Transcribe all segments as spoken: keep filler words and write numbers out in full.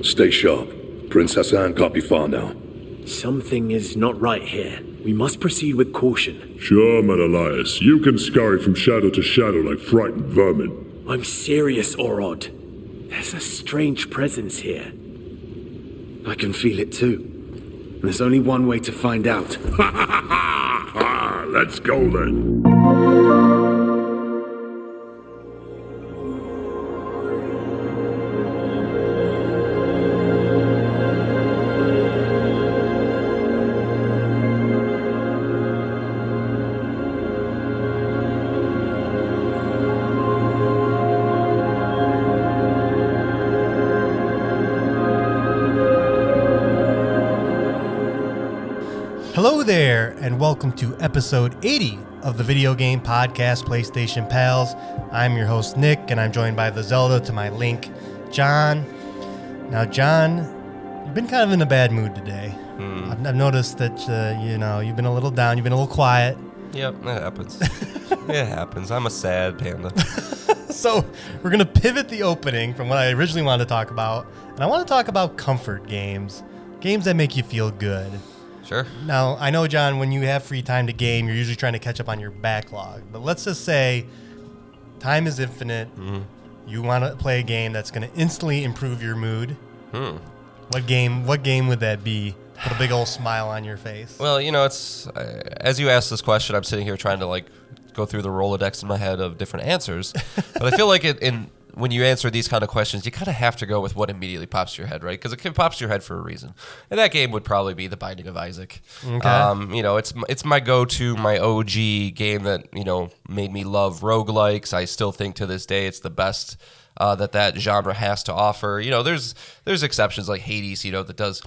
Stay sharp. Prince Hassan can't be far now. Something is not right here. We must proceed with caution. Sure, man Elias. You can scurry from shadow to shadow like frightened vermin. I'm serious, Orod. There's a strange presence here. I can feel it too. There's only one way to find out. Ha ha ha ha! Ah, let's go then. Welcome to episode eighty of the video game podcast PlayStation Pals. I'm your host Nick, and I'm joined by the Zelda to my link, John. Now, John, you've been kind of in a bad mood today. Mm. I've, I've noticed that uh, you know you've been a little down. You've been a little quiet. Yep, it happens. It happens. I'm a sad panda. So we're gonna pivot the opening from what I originally wanted to talk about, and I want to talk about comfort games, games that make you feel good. Sure. Now, I know, John, when you have free time to game, you're usually trying to catch up on your backlog. But let's just say time is infinite. Mm. You want to play a game that's going to instantly improve your mood. Mm. What game What game would that be? Put a big old smile on your face. Well, you know, it's uh, as you ask this question, I'm sitting here trying to, like, go through the Rolodex in my head of different answers. But I feel like it, in when you answer these kind of questions, you kind of have to go with what immediately pops to your head, right? Because it pops to your head for a reason. And that game would probably be The Binding of Isaac. Okay. Um, you know, it's it's my go-to, my O G game that, you know, made me love roguelikes. I still think to this day it's the best uh, that that genre has to offer. You know, there's there's exceptions like Hades, you know, that does...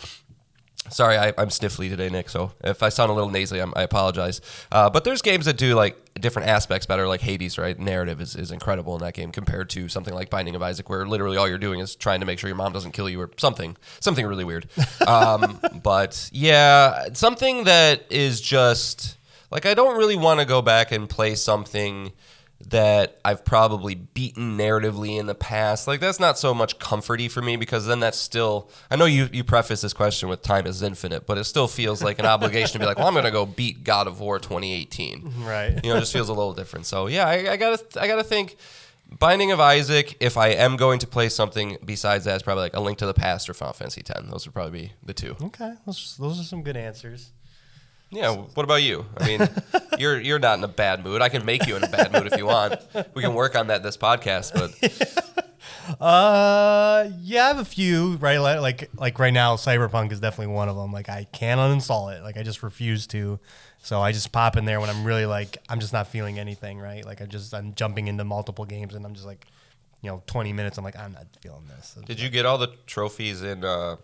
Sorry, I, I'm sniffly today, Nick, so if I sound a little nasally, I'm, I apologize. Uh, but there's games that do, like, different aspects better, like Hades, right? Narrative is, is incredible in that game compared to something like Binding of Isaac, where literally all you're doing is trying to make sure your mom doesn't kill you or something. Something really weird. Um, but, yeah, something that is just... Like, I don't really want to go back and play something that I've probably beaten narratively in the past. Like, that's not so much comforty for me, because then that's still... I know you, you preface this question with time is infinite, but it still feels like an obligation to be like, well, I'm going to go beat God of War twenty eighteen. Right. You know, it just feels a little different. So, yeah, I, I gotta I gotta think Binding of Isaac, if I am going to play something besides that, it's probably like A Link to the Past or Final Fantasy X. Those would probably be the two. Okay. Those, those are some good answers. Yeah, what about you? I mean, you're you're not in a bad mood. I can make you in a bad mood if you want. We can work on that this podcast, but yeah. Uh yeah, I have a few, right? Like like right now Cyberpunk is definitely one of them. Like, I can't uninstall it. Like, I just refuse to. So I just pop in there when I'm really like I'm just not feeling anything, right? Like I just I'm jumping into multiple games and I'm just like, you know, twenty minutes I'm like I'm not feeling this. It's did like, you get all the trophies in uh,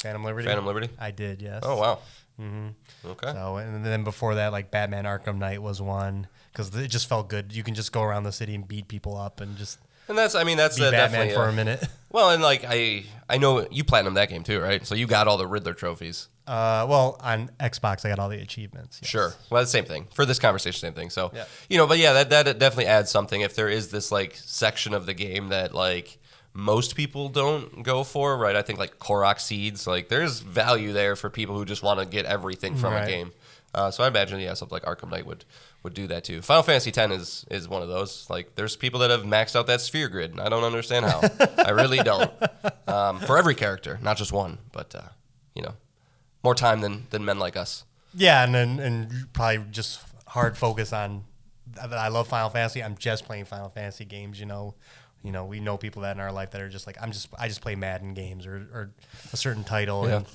Phantom Liberty? Phantom Liberty? I did, yes. Oh, wow. Mm-hmm. Okay. So, and then before that, like Batman Arkham Knight was one, because it just felt good. You can just go around the city and beat people up and just. And that's, I mean, that's be uh, Batman definitely for a, a minute. Well, and like I, I know you platinum that game too, right? So you got all the Riddler trophies. Uh, well, on Xbox, I got all the achievements. Yes. Sure. Well, the same thing for this conversation, same thing. So, yeah. You know, but yeah, that that definitely adds something. If there is this like section of the game that like. Most people don't go for, right? I think like Korok seeds, like there's value there for people who just want to get everything from right. a game. Uh, so I imagine, yeah, something like Arkham Knight would, would do that too. Final Fantasy X is, is one of those. Like there's people that have maxed out that sphere grid, and I don't understand how. I really don't. Um, for every character, not just one, but uh, you know, more time than than men like us. Yeah, and then and probably just hard focus on. I love Final Fantasy. I'm just playing Final Fantasy games, you know. You know, we know people that in our life that are just like, I'm just, I just play Madden games or, or a certain title yeah. and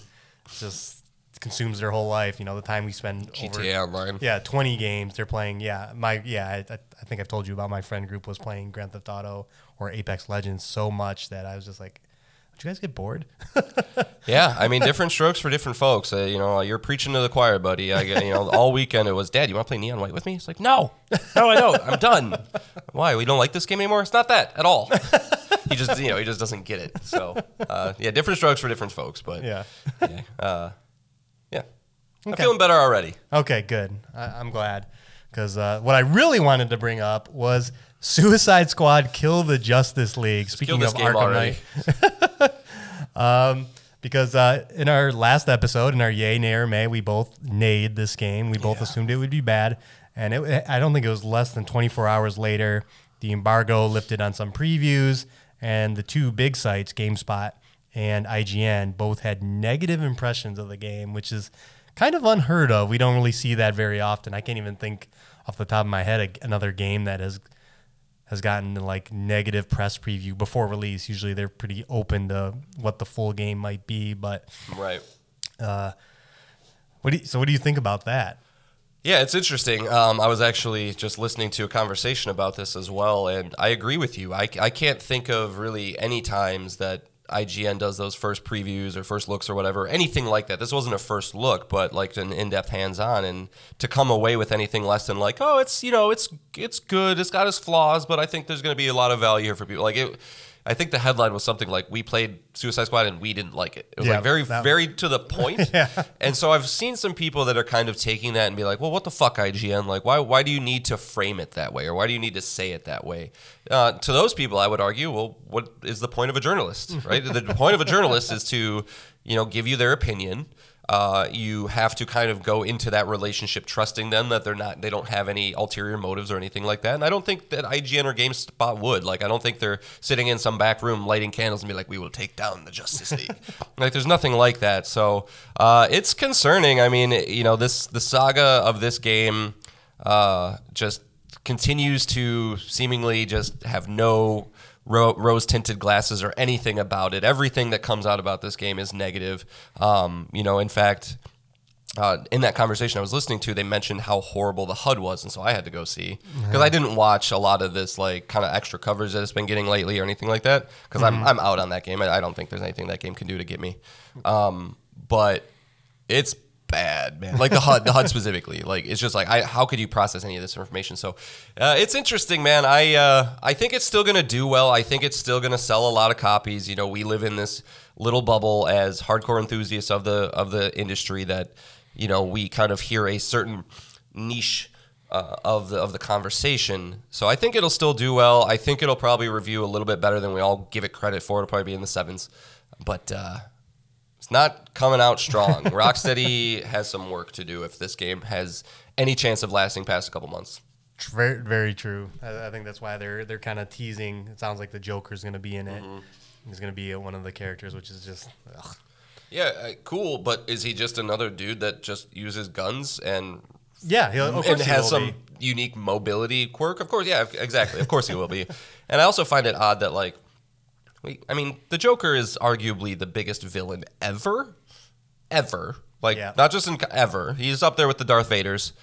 just consumes their whole life. You know, the time we spend G T A over, Online. Yeah, twenty games they're playing. Yeah, my yeah, I, I think I've told you about my friend group was playing Grand Theft Auto or Apex Legends so much that I was just like, do you guys get bored? Yeah, I mean, different strokes for different folks. Uh, you know, you're preaching to the choir, buddy. I, you know, all weekend it was, Dad, you want to play Neon White with me? It's like, no, no, I don't. I'm done. Why? We don't like this game anymore? It's not that at all. He just, you know, he just doesn't get it. So, uh, yeah, different strokes for different folks. But yeah, yeah, uh, yeah. Okay. I'm feeling better already. Okay, good. I- I'm glad because uh, what I really wanted to bring up was. Suicide Squad, Kill the Justice League. Speaking of Arkham Knight. Um, because uh, in our last episode, in our yay, nay, or may, we both nayed this game. We both yeah. assumed it would be bad. And it, I don't think it was less than twenty-four hours later, the embargo lifted on some previews, and the two big sites, GameSpot and I G N, both had negative impressions of the game, which is kind of unheard of. We don't really see that very often. I can't even think off the top of my head a, another game that has has gotten like negative press preview before release. Usually they're pretty open to what the full game might be. But right. Uh, what do you, so what do you think about that? Yeah, it's interesting. Um, I was actually just listening to a conversation about this as well, and I agree with you. I, I can't think of really any times that I G N does those first previews or first looks or whatever, anything like that. This wasn't a first look, but like an in-depth hands-on, and to come away with anything less than like, oh, it's, you know, it's it's good, it's got its flaws, but I think there's going to be a lot of value here for people. Like it, I think the headline was something like, we played Suicide Squad and we didn't like it. It was yeah, like very, very to the point. yeah. And so I've seen some people that are kind of taking that and be like, well, what the fuck, I G N? Like, why why do you need to frame it that way? Or why do you need to say it that way? Uh, to those people, I would argue, well, what is the point of a journalist, right? The point of a journalist is to, you know, give you their opinion. Uh, you have to kind of go into that relationship trusting them that they're not, they don't have any ulterior motives or anything like that. And I don't think that I G N or GameSpot would. Like, I don't think they're sitting in some back room lighting candles and be like, we will take down the Justice League. Like, there's nothing like that. So uh, it's concerning. I mean, you know, this the saga of this game uh, just continues to seemingly just have no rose-tinted glasses or anything about it. Everything that comes out about this game is negative. Um, you know, in fact, uh, in that conversation I was listening to, they mentioned how horrible the H U D was, and so I had to go see. Because mm-hmm. I didn't watch a lot of this, like, kind of extra coverage that it's been getting lately or anything like that, because mm-hmm. I'm I'm out on that game. I, I don't think there's anything that game can do to get me. Um, but it's bad, man. Like the H U D, the H U D specifically. Like, it's just like, I, how could you process any of this information? So, uh, it's interesting, man. I uh, I think it's still gonna do well. I think it's still gonna sell a lot of copies. You know, we live in this little bubble as hardcore enthusiasts of the of the industry that, you know, we kind of hear a certain niche uh, of the of the conversation. So I think it'll still do well. I think it'll probably review a little bit better than we all give it credit for. It'll probably be in the sevens, but. Uh, It's not coming out strong. Rocksteady has some work to do if this game has any chance of lasting past a couple months. Very, very true. I, I think that's why they're they're kind of teasing. It sounds like the Joker's going to be in it. Mm-hmm. He's going to be one of the characters, which is just... Ugh. Yeah, cool, but is he just another dude that just uses guns and, yeah, he'll, of and has some be. unique mobility quirk? Of course, yeah, exactly. Of course he will be. And I also find it odd that, like, We, I mean, the Joker is arguably the biggest villain ever, ever. Like, yeah. not just in ever. He's up there with the Darth Vaders.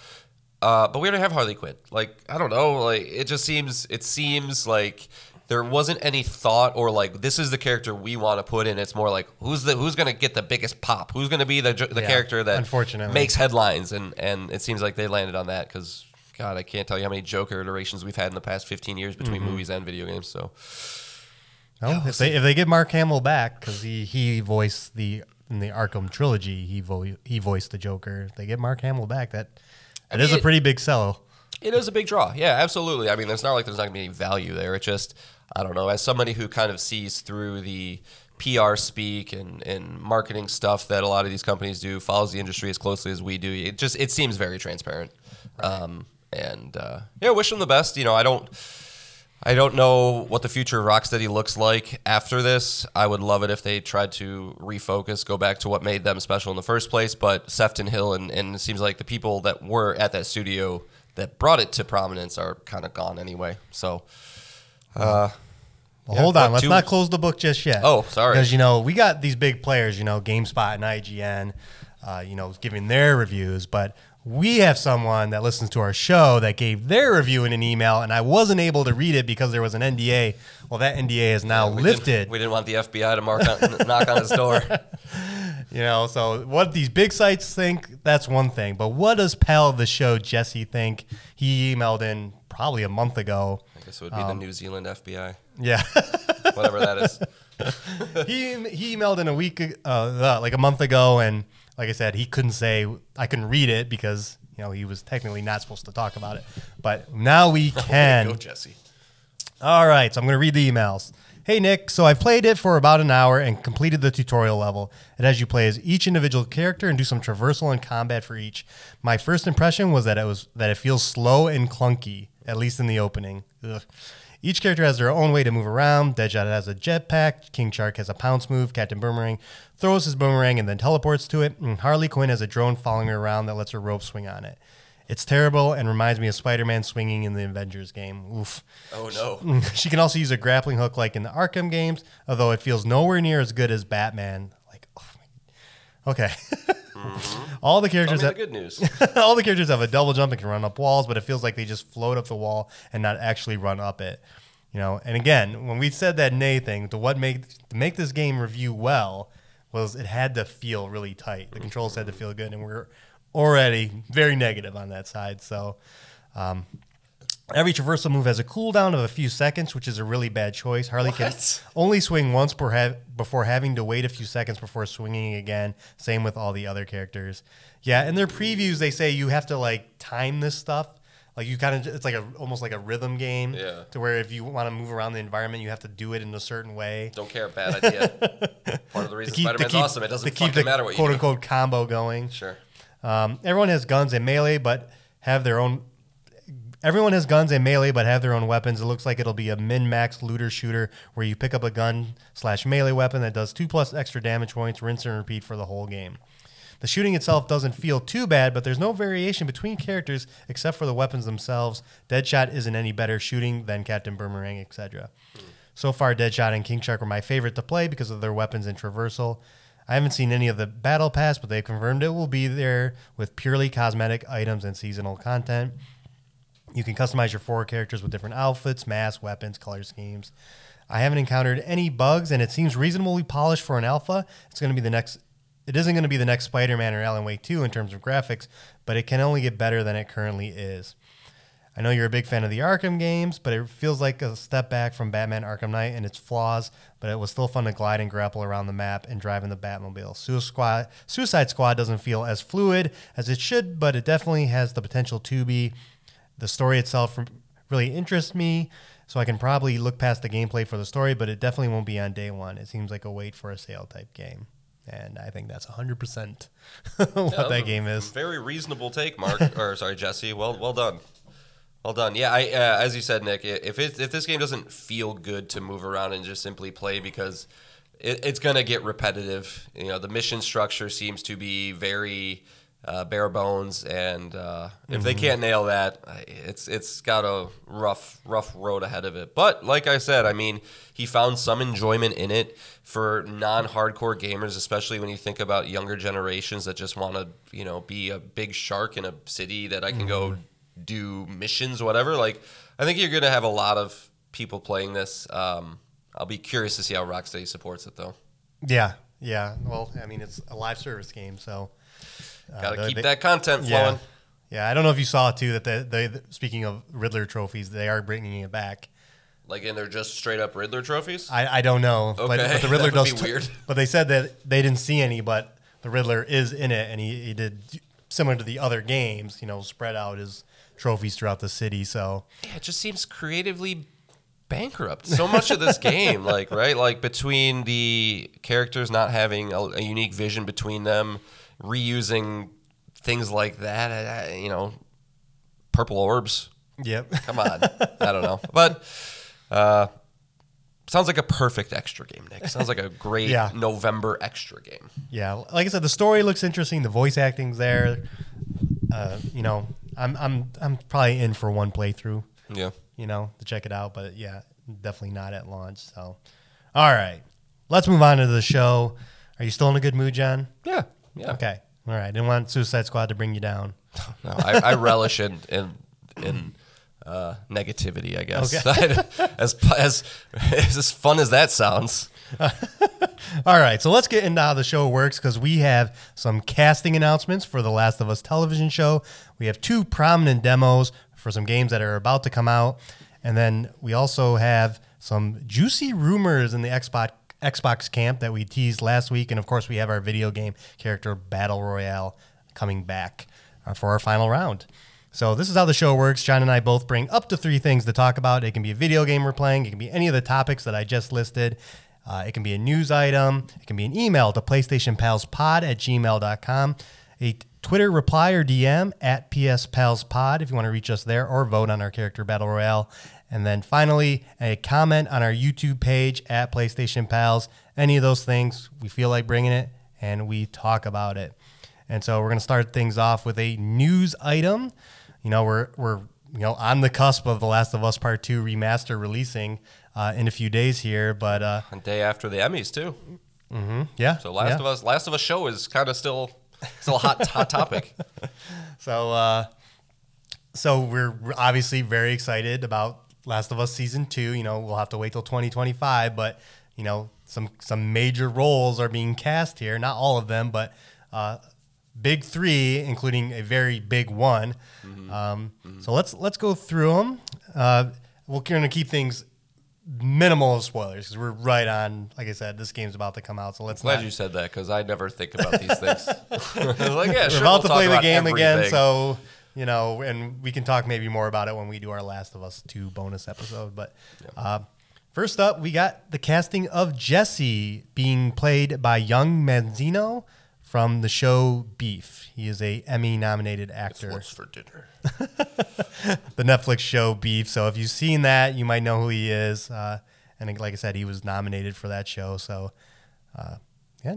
Uh, but we already have Harley Quinn. Like, I don't know. Like, it just seems, it seems like there wasn't any thought or like, this is the character we want to put in. It's more like, who's the who's going to get the biggest pop? Who's going to be the the yeah, character that unfortunately makes headlines? And and it seems like they landed on that because, God, I can't tell you how many Joker iterations we've had in the past fifteen years between mm-hmm. movies and video games. So. No, yeah, we'll if, they, if they get Mark Hamill back, because he, he voiced the in the Arkham trilogy, he vo- he voiced the Joker. If they get Mark Hamill back, that it is mean, a pretty big sell. It is a big draw. Yeah, absolutely. I mean, it's not like there's not going to be any value there. It just, I don't know. As somebody who kind of sees through the P R speak and, and marketing stuff that a lot of these companies do, follows the industry as closely as we do, it just it seems very transparent. Right. Um, and uh, yeah, wish them the best. You know, I don't. I don't know what the future of Rocksteady looks like after this. I would love it if they tried to refocus, go back to what made them special in the first place. But Sefton Hill and, and it seems like the people that were at that studio that brought it to prominence are kind of gone anyway. So, uh, well, yeah, hold on. Let's two... not close the book just yet. Oh, sorry. Because, you know, we got these big players, you know, GameSpot and I G N, uh, you know, giving their reviews. But we have someone that listens to our show that gave their review in an email, and I wasn't able to read it because there was an N D A. Well, that N D A is now yeah, we lifted. Didn't, we didn't want the F B I to mark on, knock on his door. You know, so what these big sites think, that's one thing. But what does pal of the show, Jesse, think? He emailed in probably a month ago. I guess it would be um, the New Zealand F B I. Yeah. Whatever that is. he, he emailed in a week, uh, like a month ago, and... Like I said, he couldn't say, I couldn't read it because, you know, he was technically not supposed to talk about it. But now we can. Go, Jesse. All right, so I'm going to read the emails. Hey, Nick, so I played it for about an hour and completed the tutorial level. And as you play as each individual character and do some traversal and combat for each, my first impression was that it was that it feels slow and clunky, at least in the opening. Ugh. Each character has their own way to move around. Deadshot has a jetpack. King Shark has a pounce move. Captain Boomerang throws his boomerang and then teleports to it. And Harley Quinn has a drone following her around that lets her rope swing on it. It's terrible and reminds me of Spider-Man swinging in the Avengers game. Oof. Oh, no. She can also use a grappling hook like in the Arkham games, although it feels nowhere near as good as Batman. Like, oh my. Okay. Mm-hmm. All the characters have, the good news. All the characters have a double jump and can run up walls, but it feels like they just float up the wall and not actually run up it. You know, and again, when we said that nay thing, to what make to make this game review well was it had to feel really tight. The controls had to feel good, and we're already very negative on that side. So um, every traversal move has a cooldown of a few seconds, which is a really bad choice. Harley what? can only swing once per ha- before having to wait a few seconds before swinging again. Same with all the other characters. Yeah, in their previews, they say you have to like time this stuff. Like you kind of, it's like a almost like a rhythm game. Yeah. To where if you want to move around the environment, you have to do it in a certain way. Don't care, bad idea. Part of the reason Spider-Man's awesome, it doesn't fucking matter what you do. Quote unquote combo going. Sure. Um, everyone has guns and melee, but have their own. Everyone has guns and melee, but have their own weapons. It looks like it'll be a min-max looter shooter where you pick up a gun slash melee weapon that does two plus extra damage points, rinse and repeat for the whole game. The shooting itself doesn't feel too bad, but there's no variation between characters except for the weapons themselves. Deadshot isn't any better shooting than Captain Boomerang, et cetera. Mm. So far, Deadshot and King Shark were my favorite to play because of their weapons and traversal. I haven't seen any of the battle pass, but they've confirmed it will be there with purely cosmetic items and seasonal content. You can customize your four characters with different outfits, masks, weapons, color schemes. I haven't encountered any bugs, and it seems reasonably polished for an alpha. It's going to be the next. It isn't going to be the next Spider-Man or Alan Wake two in terms of graphics, but it can only get better than it currently is. I know you're a big fan of the Arkham games, but it feels like a step back from Batman Arkham Knight and its flaws, but it was still fun to glide and grapple around the map and drive in the Batmobile. Suicide, Suicide Squad doesn't feel as fluid as it should, but it definitely has the potential to be. The story itself really interests me, so I can probably look past the gameplay for the story, but it definitely won't be on day one. It seems like a wait for a sale type game. And I think that's one hundred percent what yeah, that game is. Very reasonable take, Mark. Or sorry, Jesse. Well, well done. Well done. Yeah, I, uh, as you said, Nick, if it, if this game doesn't feel good to move around and just simply play, because it, it's going to get repetitive. You know, the mission structure seems to be very uh, bare bones, and uh, if mm-hmm. they can't nail that, it's it's got a rough rough road ahead of it. But like I said, I mean, he found some enjoyment in it for non-hardcore gamers, especially when you think about younger generations that just want to, you know, be a big shark in a city that I can mm-hmm. go do missions, whatever. Like, I think you're going to have a lot of people playing this. Um, I'll be curious to see how Rocksteady supports it, though. Yeah, yeah. Well, I mean, it's a live service game, so uh, gotta the, keep they, that content flowing. Yeah. yeah, I don't know if you saw too that they, they, speaking of Riddler trophies, they are bringing it back. Like, and they're just straight up Riddler trophies? I, I don't know. Okay, but, but the Riddler does be weird. T- but they said that they didn't see any, but the Riddler is in it, and he, he did similar to the other games. You know, spread out his trophies throughout the city, so yeah, it just seems creatively bankrupt. So much of this game, like right, like between the characters not having a, a unique vision between them, reusing things like that, uh, you know, purple orbs. Yep. Come on, I don't know, but uh, sounds like a perfect extra game, Nick. Sounds like a great yeah. November extra game. Yeah, like I said, the story looks interesting. The voice acting's there. Uh, you know. I'm I'm I'm probably in for one playthrough. Yeah. You know, to check it out, but yeah, definitely not at launch. So, all right. Let's move on to the show. Are you still in a good mood, John? Yeah. Yeah. Okay. All right. Didn't want Suicide Squad to bring you down. No, I, I relish in in, in uh, negativity, I guess. Okay. as as as fun as that sounds. All right, so let's get into how the show works, because we have some casting announcements for The Last of Us television show. We have two prominent demos for some games that are about to come out, and then we also have some juicy rumors in the Xbox Xbox camp that we teased last week, and of course we have our video game character Battle Royale coming back for our final round. So this is how the show works. John and I both bring up to three things to talk about. It can be a video game we're playing. It can be any of the topics that I just listed. Uh, it can be a news item. It can be an email to PlayStation Pals Pod at gmail dot com. A Twitter reply or D M at P S Pals Pod if you want to reach us there, or vote on our character battle royale. And then finally, a comment on our YouTube page at PlayStation Pals. Any of those things, we feel like bringing it, and we talk about it. And so we're going to start things off with a news item. You know, we're we're you know on the cusp of The Last of Us Part Two Remaster releasing uh, in a few days here, but uh, a day after the Emmys too. Mm-hmm, yeah. So Last yeah. of Us, Last of Us show is kind of still. It's a hot, hot topic. So, uh, so we're obviously very excited about Last of Us Season Two. You know, we'll have to wait till twenty twenty-five, but you know, some some major roles are being cast here. Not all of them, but uh, big three, including a very big one. Mm-hmm. Um, mm-hmm. So let's let's go through them. Uh, we're going to keep things minimal of spoilers because we're right on. Like I said, this game's about to come out, so let's. I'm glad not... you said that because I never think about these things. I was like, yeah, we're sure, about we'll to play the game everything. again, so you know, and we can talk maybe more about it when we do our Last of Us Two bonus episode. But yeah. uh, first up, we got the casting of Jesse being played by Young Mazino from the show Beef. He is a Emmy-nominated actor. It's what's for dinner. The Netflix show Beef. So if you've seen that, you might know who he is. Uh, and like I said, he was nominated for that show. So, uh, yeah.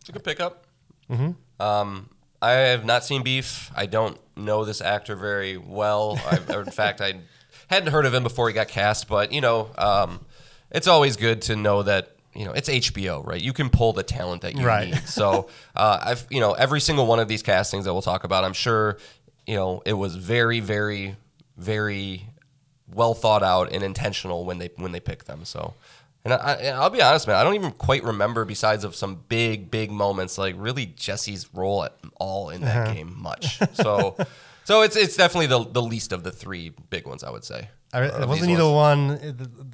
It's a good pickup. Mm-hmm. Um, I have not seen Beef. I don't know this actor very well. I've, in fact, I hadn't heard of him before he got cast. But, you know, um, it's always good to know that, you know, it's H B O, right? You can pull the talent that you right. need. So uh, I've, you know, every single one of these castings that we'll talk about, I'm sure, you know, it was very, very, very well thought out and intentional when they when they picked them. So, and, I, and I'll be honest, man, I don't even quite remember besides of some big, big moments, like really Jesse's role at all in that uh-huh. game much. So, so it's it's definitely the the least of the three big ones, I would say. I, wasn't he the one,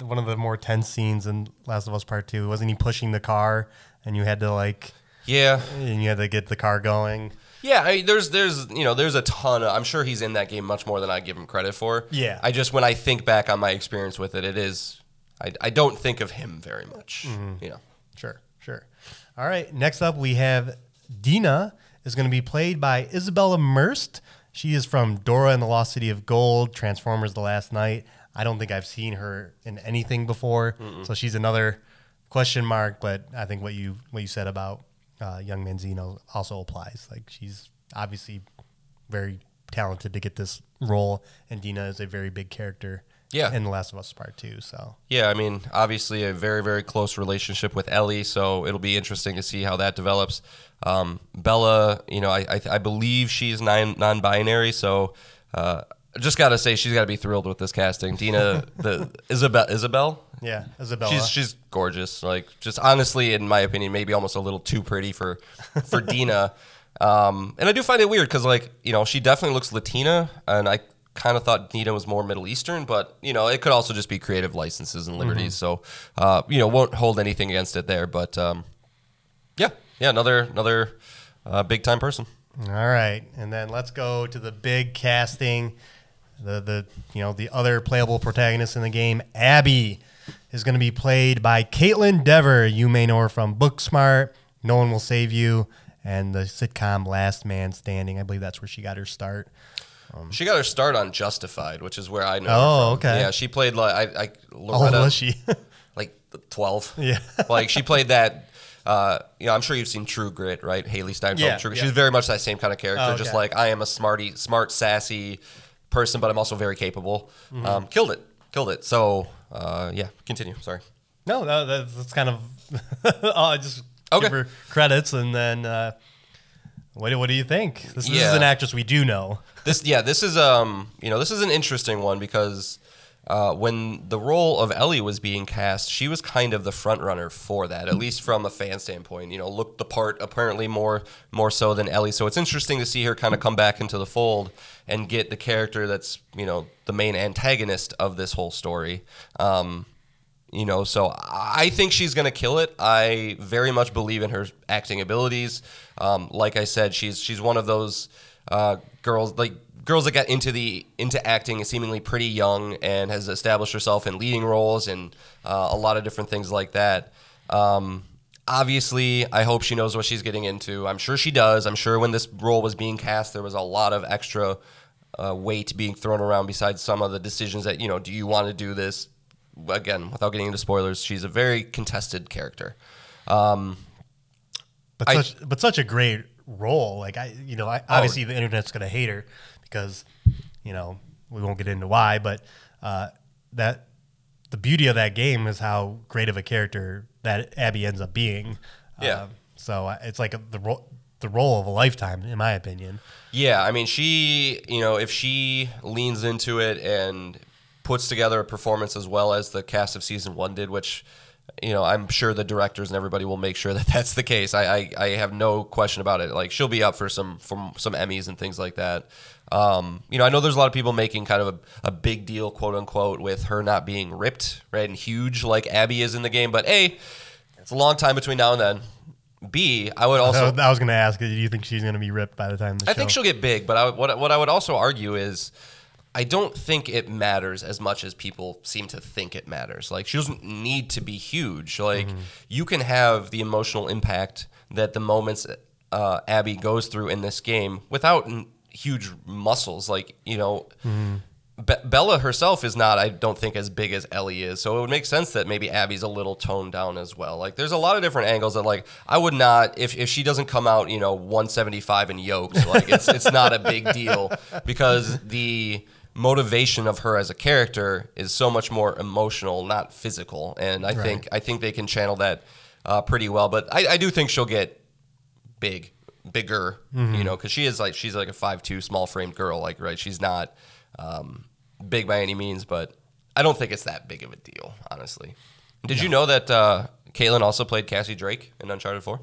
one of the more tense scenes in Last of Us Part Two? Wasn't he pushing the car, and you had to like, yeah, and you had to get the car going? Yeah, I mean, there's, there's, you know, there's a ton of. I'm sure he's in that game much more than I give him credit for. Yeah, I just when I think back on my experience with it, it is, I, I don't think of him very much. Mm-hmm. You know, sure, sure. All right, next up we have Dina is going to be played by Isabella Merst. She is from Dora and the Lost City of Gold, Transformers The Last Knight. I don't think I've seen her in anything before. Mm-mm. So she's another question mark, but I think what you what you said about uh, Young Manzino also applies. Like, she's obviously very talented to get this role, and Dina is a very big character yeah. in The Last of Us Part Two. So yeah, I mean, obviously a very, very close relationship with Ellie, so it'll be interesting to see how that develops. Um, Bella, you know, I I, I believe she's non, non-binary, so uh, just gotta say she's gotta be thrilled with this casting. Dina, the Isabel, Isabel, yeah, Isabella, she's she's gorgeous. Like, just honestly, in my opinion, maybe almost a little too pretty for for Dina. Um, and I do find it weird because, like, you know, she definitely looks Latina, and I kind of thought Dina was more Middle Eastern, but you know, it could also just be creative licenses and liberties. Mm-hmm. So uh, you know, won't hold anything against it there, but um, yeah. Yeah, another another uh, big-time person. All right, and then let's go to the big casting. The the you know the other playable protagonist in the game, Abby, is going to be played by Caitlin Dever. You may know her from Booksmart, No One Will Save You, and the sitcom Last Man Standing. I believe that's where she got her start. Um, she got her start on Justified, which is where I know. Oh, her from. Okay. Yeah, she played like I, I Loretta. Oh, was she like twelve? Yeah, like she played that. Uh, you know, I'm sure you've seen True Grit, right? Haley Steinfeld. Yeah, True Grit. Yeah. She's very much that same kind of character. Oh, okay. Just like, I am a smarty, smart, sassy person, but I'm also very capable. Mm-hmm. Um, killed it. Killed it. So, uh, yeah, continue. Sorry. No, no that's, that's kind of... I just okay. give her credits, and then uh, what, what do you think? This, this yeah. is an actress we do know. this, Yeah, this is um, you know, this is an interesting one because... Uh, when the role of Ellie was being cast, she was kind of the front runner for that, at least from a fan standpoint. You know, looked the part apparently more more so than Ellie. So it's interesting to see her kind of come back into the fold and get the character that's, you know, the main antagonist of this whole story. Um, you know, so I think she's going to kill it. I very much believe in her acting abilities. Um, like I said, she's she's one of those uh, girls, like girls that got into the into acting is seemingly pretty young and has established herself in leading roles and uh, a lot of different things like that. Um, obviously, I hope she knows what she's getting into. I'm sure she does. I'm sure when this role was being cast, there was a lot of extra uh, weight being thrown around besides some of the decisions that, you know, do you want to do this? Again, without getting into spoilers, she's a very contested character. Um, but, such, I, but such a great role. Like, I, you know, I, obviously oh, the internet's going to hate her because, you know, we won't get into why, but uh, that the beauty of that game is how great of a character that Abby ends up being. Yeah. Um, so it's like a, the role. the role of a lifetime, in my opinion. Yeah, I mean, she, you know, if she leans into it and puts together a performance as well as the cast of season one did, which, you know, I'm sure the directors and everybody will make sure that that's the case. I, I, I have no question about it. Like, she'll be up for some from some Emmys and things like that. Um, you know, I know there's a lot of people making kind of a, a big deal, quote unquote, with her not being ripped, right, and huge like Abby is in the game. But A, it's a long time between now and then. B, I would also... I was going to ask, do you think she's going to be ripped by the time the show? I think she'll get big, but I, what, what I would also argue is I don't think it matters as much as people seem to think it matters. Like, she doesn't need to be huge. Like, mm-hmm. you can have the emotional impact that the moments uh, Abby goes through in this game without n- huge muscles. Like, you know... Mm-hmm. Be- Bella herself is not, I don't think, as big as Ellie is, so it would make sense that maybe Abby's a little toned down as well. Like, there's a lot of different angles that, like, I would not, if if she doesn't come out, you know, one seventy-five and yoked, like, it's it's not a big deal because the motivation of her as a character is so much more emotional, not physical, and I right. think I think they can channel that uh, pretty well. But I, I do think she'll get big, bigger, mm-hmm. you know, because she is like she's like a five two small framed girl, like right, she's not. Um, big by any means, but I don't think it's that big of a deal, honestly. Did no. you know that uh, Caitlin also played Cassie Drake in Uncharted four?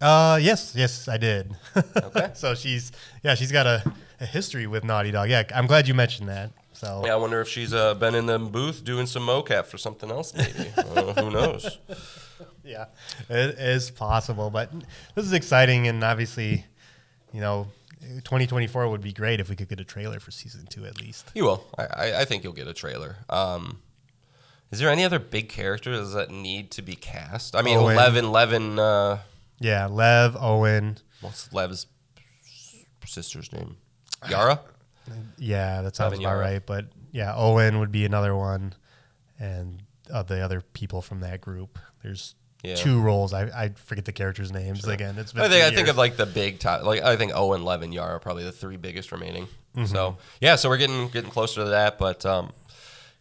Uh, yes, yes, I did. Okay. So she's, yeah, she's got a, a history with Naughty Dog. Yeah, I'm glad you mentioned that. So yeah, I wonder if she's uh, been in the booth doing some mocap for something else, maybe. uh, who knows? Yeah, it is possible, but this is exciting, and obviously, you know, twenty twenty-four would be great if we could get a trailer for season two at least. You will. I, I think you'll get a trailer. Um, is there any other big characters that need to be cast? I mean, Owen. Levin. Levin. Uh, yeah, Lev, Owen. What's Lev's sister's name? Yara? Yeah, that sounds Levin about Yara. Right. But yeah, Owen would be another one. And uh, the other people from that group. There's... Yeah. Two roles. I I forget the characters' names sure. again. It's been I think I years. think of like the big top. Like I think Owen, Lev, and Yara are probably the three biggest remaining. Mm-hmm. So yeah, so we're getting getting closer to that. But um,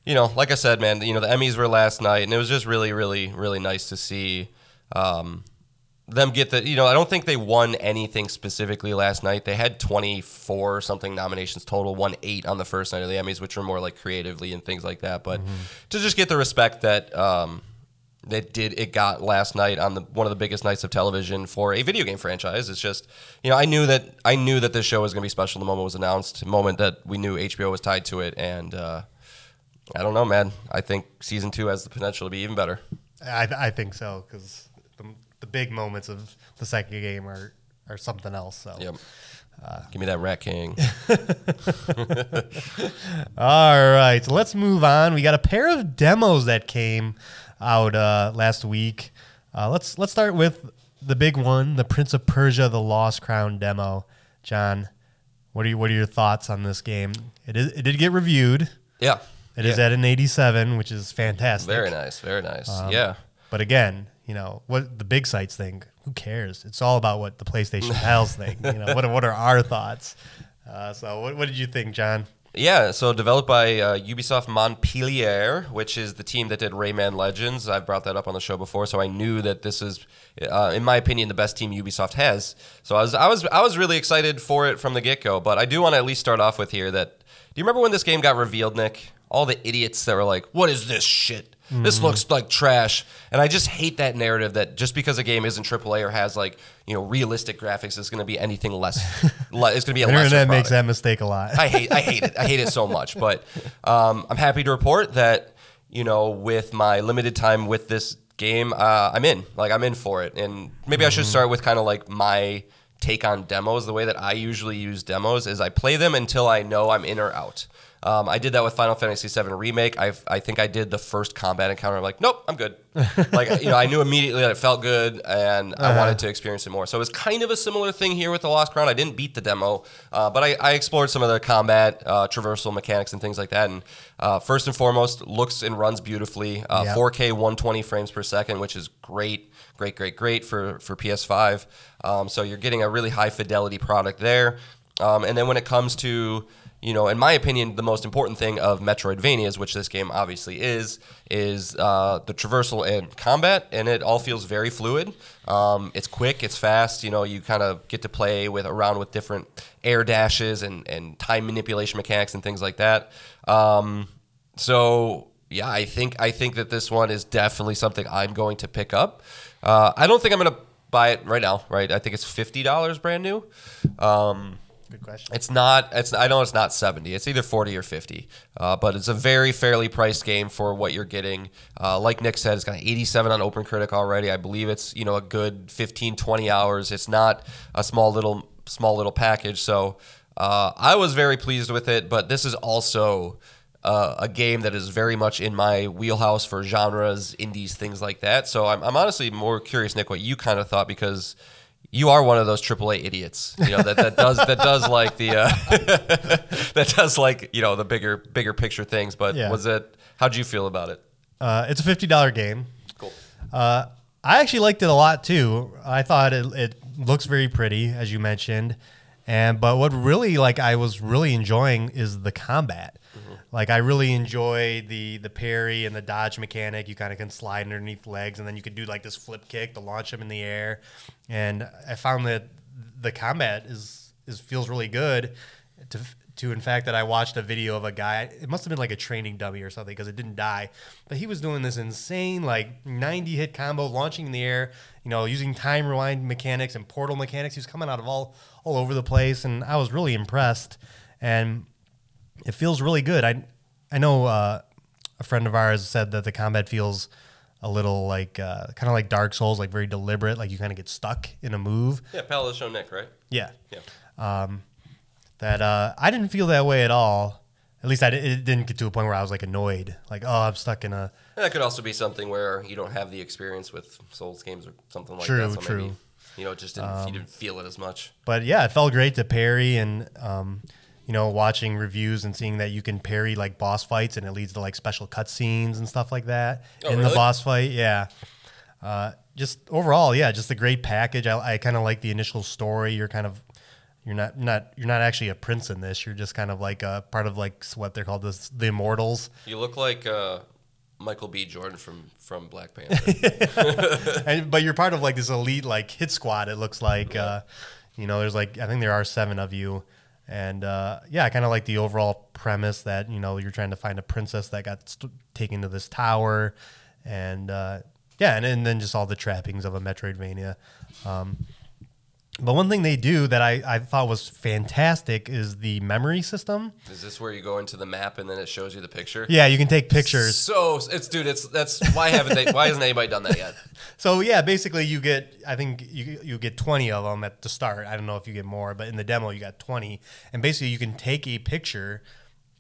you know, like I said, man, you know the Emmys were last night, and it was just really, really, really nice to see um them get the. You know, I don't think they won anything specifically last night. They had twenty-four something nominations total, won eight on the first night of the Emmys, which were more like creatively and things like that. But mm-hmm. to just get the respect that. um That did it got last night on the one of the biggest nights of television for a video game franchise. It's just, you know, I knew that I knew that this show was going to be special the moment it was announced, the moment that we knew H B O was tied to it. And uh, I don't know, man. I think season two has the potential to be even better. I, I think so because the, the big moments of the second game are, are something else. So, yep. uh, give me that Rat King. All right, so let's move on. We got a pair of demos that came. Out uh, last week. Uh, let's let's start with the big one, the Prince of Persia: The Lost Crown demo. John, what are you, what are your thoughts on this game? It is it did get reviewed. Yeah, it yeah. is at an eighty-seven, which is fantastic. Very nice, very nice. Um, yeah, but again, you know what the big sites think. Who cares? It's all about what the PlayStation Pals think. You know what what are our thoughts? Uh, so what what did you think, John? Yeah, so developed by uh, Ubisoft Montpellier, which is the team that did Rayman Legends. I've brought that up on the show before, so I knew that this is, uh, in my opinion, the best team Ubisoft has. So I was, I was, I was really excited for it from the get-go. But I do want to at least start off with here that. Do you remember when this game got revealed, Nick? All the idiots that were like, "What is this shit? Mm-hmm. This looks like trash." And I just hate that narrative that just because a game isn't triple A or has like, you know, realistic graphics, it's going to be anything less. le- it's going to be a lesser Internet makes that mistake a lot. I hate, I hate it. I hate it so much. But um, I'm happy to report that, you know, with my limited time with this game, uh, I'm in. Like I'm in for it. And maybe mm-hmm. I should start with kind of like my take on demos. The way that I usually use demos is I play them until I know I'm in or out. Um, I did that with Final Fantasy seven Remake. I've, I think I did the first combat encounter. I'm like, nope, I'm good. Like, you know, I knew immediately that it felt good, and uh-huh. I wanted to experience it more. So it was kind of a similar thing here with The Lost Crown. I didn't beat the demo, uh, but I, I explored some of the combat, uh, traversal mechanics and things like that. And uh, first and foremost, looks and runs beautifully. Uh, yep. four K, one twenty frames per second, which is great, great, great, great for, for P S five. Um, so you're getting a really high fidelity product there. Um, and then when it comes to... You know, in my opinion, the most important thing of Metroidvanias, which this game obviously is, is uh, the traversal and combat, and it all feels very fluid. Um, it's quick, it's fast. You know, you kind of get to play with around with different air dashes and, and time manipulation mechanics and things like that. Um, so, yeah, I think I think that this one is definitely something I'm going to pick up. Uh, I don't think I'm going to buy it right now, right? I think it's fifty dollars brand new. Um Good question. It's not. It's. I know it's not seventy. It's either forty or fifty. Uh, but it's a very fairly priced game for what you're getting. Uh, like Nick said, it's got an eighty-seven on OpenCritic already. I believe it's you know a good fifteen, twenty hours. It's not a small little small little package. So uh, I was very pleased with it. But this is also uh, a game that is very much in my wheelhouse for genres, indies, things like that. So I'm, I'm honestly more curious, Nick, what you kind of thought, because you are one of those triple A idiots, you know, that, that does that does like the uh, that does like you know the bigger bigger picture things. But yeah. was it? How'd you feel about it? Uh, it's a fifty dollar game. Cool. Uh, I actually liked it a lot too. I thought it, it looks very pretty, as you mentioned, and but what really like I was really enjoying is the combat. Mm-hmm. Like I really enjoy the the parry and the dodge mechanic. You kind of can slide underneath legs, and then you could do like this flip kick to launch them in the air. And I found that the combat is is feels really good. To to in fact that I watched a video of a guy. It must have been like a training dummy or something because it didn't die. But he was doing this insane like ninety hit combo, launching in the air. You know, using time rewind mechanics and portal mechanics. He was coming out of all all over the place, and I was really impressed. And it feels really good. I I know uh, a friend of ours said that the combat feels a little like, uh, kind of like Dark Souls, like very deliberate, like you kind of get stuck in a move. Yeah, Palo Alto Nick, right? Yeah. Yeah. Um, that uh, I didn't feel that way at all. At least I did, it didn't get to a point where I was like annoyed, like, oh, I'm stuck in a... And that could also be something where you don't have the experience with Souls games or something like true, that. So true, true. You know, just didn't, um, you didn't feel it as much. But yeah, it felt great to parry and... Um, you know, watching reviews and seeing that you can parry like boss fights and it leads to like special cutscenes and stuff like that oh, in really? the boss fight. Yeah. Uh, just overall, yeah, just a great package. I, I kind of like the initial story. You're kind of, you're not, not, you're not actually a prince in this. You're just kind of like a part of like what they're called the, the Immortals. You look like uh, Michael B. Jordan from, from Black Panther. and, but you're part of like this elite like hit squad. It looks like, yeah. uh, you know, there's like, I think there are seven of you. And, uh, yeah, I kind of like the overall premise that, you know, you're trying to find a princess that got st- taken to this tower. And, uh, yeah, and, and then just all the trappings of a Metroidvania. Um, but one thing they do that I, I thought was fantastic is the memory system. Is this where you go into the map and then it shows you the picture? Yeah, you can take pictures. So, it's dude, it's that's why haven't they, why hasn't anybody done that yet? So, yeah, basically you get, I think you you get twenty of them at the start. I don't know if you get more, but in the demo you got twenty. And basically you can take a picture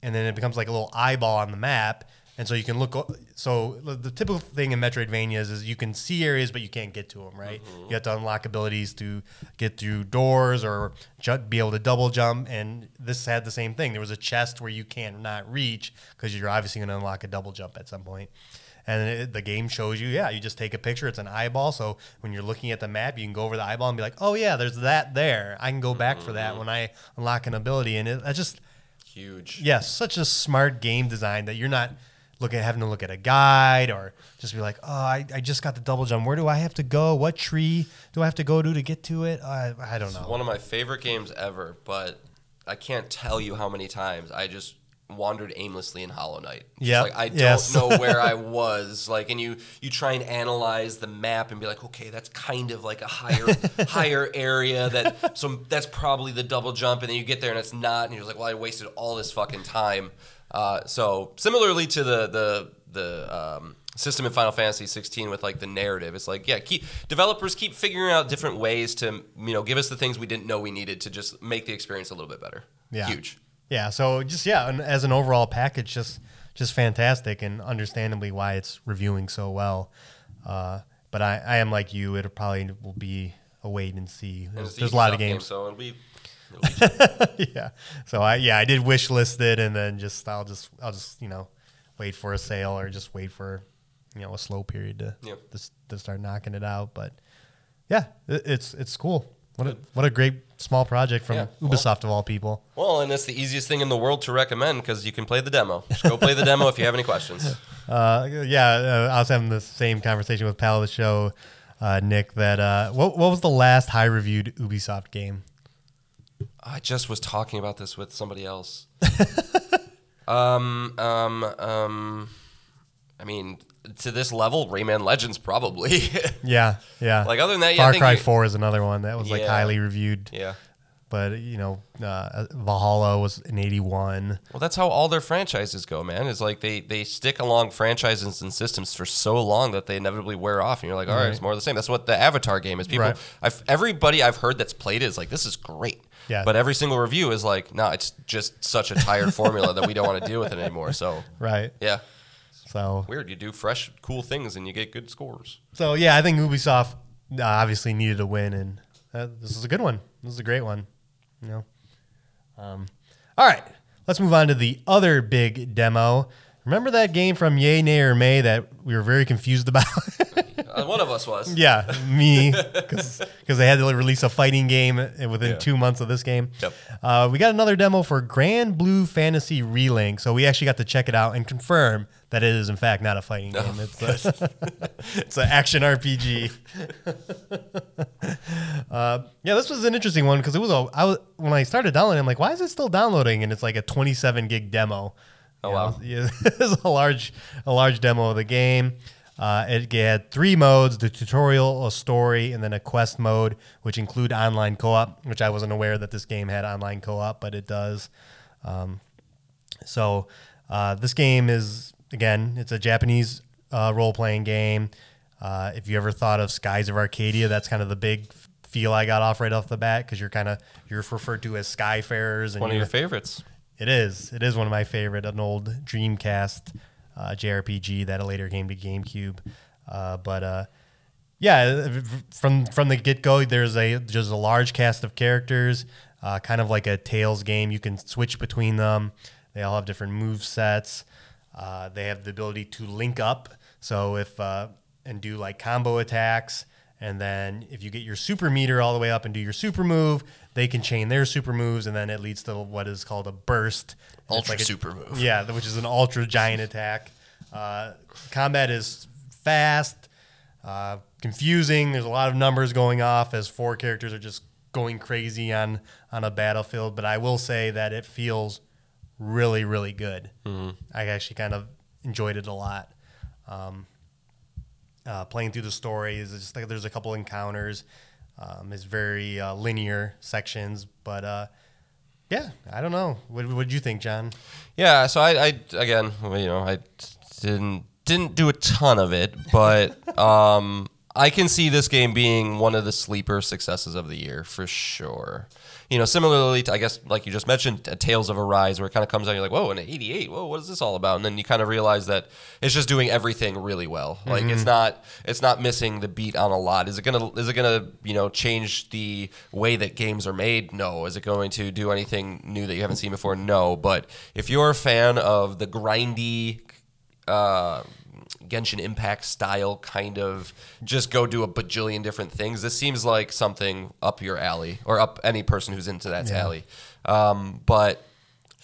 and then it becomes like a little eyeball on the map. And so you can look, so the typical thing in Metroidvanias is you can see areas, but you can't get to them, right? Mm-hmm. You have to unlock abilities to get through doors or ju- be able to double jump. And this had the same thing. There was a chest where you cannot reach because you're obviously going to unlock a double jump at some point. And it, the game shows you, yeah, you just take a picture. It's an eyeball. So when you're looking at the map, you can go over the eyeball and be like, oh, yeah, there's that there. I can go back mm-hmm. for that when I unlock an ability. And it, that's just huge. Yeah, such a smart game design that you're not... Look at having to look at a guide or just be like, oh, I, I just got the double jump. Where do I have to go? What tree do I have to go to to get to it? I, I don't know. It's one of my favorite games ever, but I can't tell you how many times I just wandered aimlessly in Hollow Knight. Yeah. Like, I don't yes. know where I was. Like, and you, you try and analyze the map and be like, okay, that's kind of like a higher higher area that so that's probably the double jump, and then you get there and it's not, and you're like, well, I wasted all this fucking time. Uh, so similarly to the the the um, system in Final Fantasy sixteen with like the narrative. It's like, yeah, keep developers keep figuring out different ways to, you know, give us the things we didn't know we needed to just make the experience a little bit better. Yeah. Huge. Yeah. So just, yeah. And as an overall package, just, just fantastic, and understandably why it's reviewing so well. Uh, but I, I am like you. It probably will be a wait and see. There's, there's a lot of games. Game, so it'll be, it'll be yeah. So I, yeah, I did wish list it, and then just, I'll just, I'll just, you know, wait for a sale or just wait for, you know, a slow period to, yeah. to to start knocking it out. But yeah, it, it's it's cool. What a, what a great small project from yeah. Ubisoft, well, of all people. Well, and it's the easiest thing in the world to recommend because you can play the demo. Just go play the demo if you have any questions. Uh, yeah, uh, I was having the same conversation with pal of the show, uh, Nick, that uh, what what was the last high-reviewed Ubisoft game? I just was talking about this with somebody else. um, um, um, I mean... To this level, Rayman Legends probably. yeah, yeah. Like other than that, yeah, Far I think Cry Four is another one that was yeah. like highly reviewed. Yeah, but you know, uh, Valhalla was an eighty-one. Well, that's how all their franchises go, man. It's like they they stick along franchises and systems for so long that they inevitably wear off, and you're like, all right, right. it's more of the same. That's what the Avatar game is. People, right. I've, everybody I've heard that's played it is like, this is great. Yeah. But every single review is like, no, nah, it's just such a tired formula that we don't want to deal with it anymore. So right, yeah. So weird, you do fresh, cool things and you get good scores. So yeah, I think Ubisoft uh, obviously needed a win, and uh, this is a good one. This is a great one. You know. Um, all right, let's move on to the other big demo. Remember that game from Yay, Nay, or May that we were very confused about? uh, one of us was. Yeah, me, because they had to release a fighting game within yeah. two months of this game. Yep. Uh, we got another demo for Grand Blue Fantasy Relink, so we actually got to check it out and confirm that it is, in fact, not a fighting no. game. It's a, it's an action R P G. uh, yeah, this was an interesting one because it was a, I was, when I started downloading, I'm like, why is it still downloading? And it's like a twenty-seven gig demo. Oh, wow. Yeah, it's a large, a large demo of the game. Uh, it had three modes, the tutorial, a story, and then a quest mode, which include online co-op, which I wasn't aware that this game had online co-op, but it does. Um, so uh, this game is, again, it's a Japanese uh, role-playing game. Uh, if you ever thought of Skies of Arcadia, that's kind of the big feel I got off right off the bat, because you're kind of you're referred to as Skyfarers. And one of your favorites. It is. It is one of my favorite, an old Dreamcast uh, J R P G that later came to GameCube. Uh, but uh, yeah, from from the get-go, there's a just a large cast of characters, uh, kind of like a Tales game. You can switch between them. They all have different move sets. Uh, they have the ability to link up, so if uh, and do like combo attacks. And then if you get your super meter all the way up and do your super move, they can chain their super moves, and then it leads to what is called a burst. Ultra like a, super move. Yeah, which is an ultra giant attack. Uh, combat is fast, uh, confusing. There's a lot of numbers going off as four characters are just going crazy on, on a battlefield. But I will say that it feels really, really good. Mm-hmm. I actually kind of enjoyed it a lot. Um Uh, playing through the story is just like there's a couple encounters. Um, it's very uh, linear sections, but uh, yeah, I don't know. What did you think, John? Yeah, so I, I again, well, you know, I didn't didn't do a ton of it, but um, I can see this game being one of the sleeper successes of the year for sure. You know, similarly to, I guess, like you just mentioned, Tales of Arise, where it kind of comes out, you're like, whoa, an eighty-eight, whoa, what is this all about? And then you kind of realize that it's just doing everything really well. Mm-hmm. Like, it's not it's not missing the beat on a lot. Is it gonna is it gonna you know change the way that games are made? No. Is it going to do anything new that you haven't seen before? No. But if you're a fan of the grindy uh, Genshin Impact style, kind of just go do a bajillion different things, this seems like something up your alley, or up any person who's into that yeah. alley. Um, but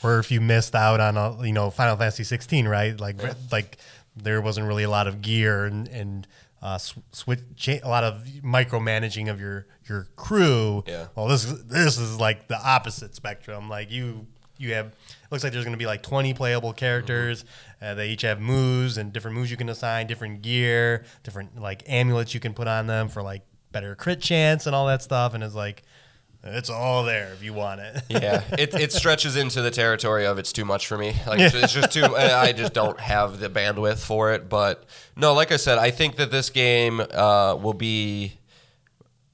or if you missed out on a, you know Final Fantasy sixteen, right? Like yeah. like there wasn't really a lot of gear and and uh, switch a lot of micromanaging of your your crew. Yeah. Well, this is, this is like the opposite spectrum. Like you. You have, it looks like there's going to be like twenty playable characters. Mm-hmm. Uh, they each have moves and different moves you can assign, different gear, different like amulets you can put on them for like better crit chance and all that stuff. And it's like, It's all there if you want it. Yeah, it it stretches into the territory of it's too much for me. Like yeah. it's, it's just too. I just don't have the bandwidth for it. But no, like I said, I think that this game uh, will be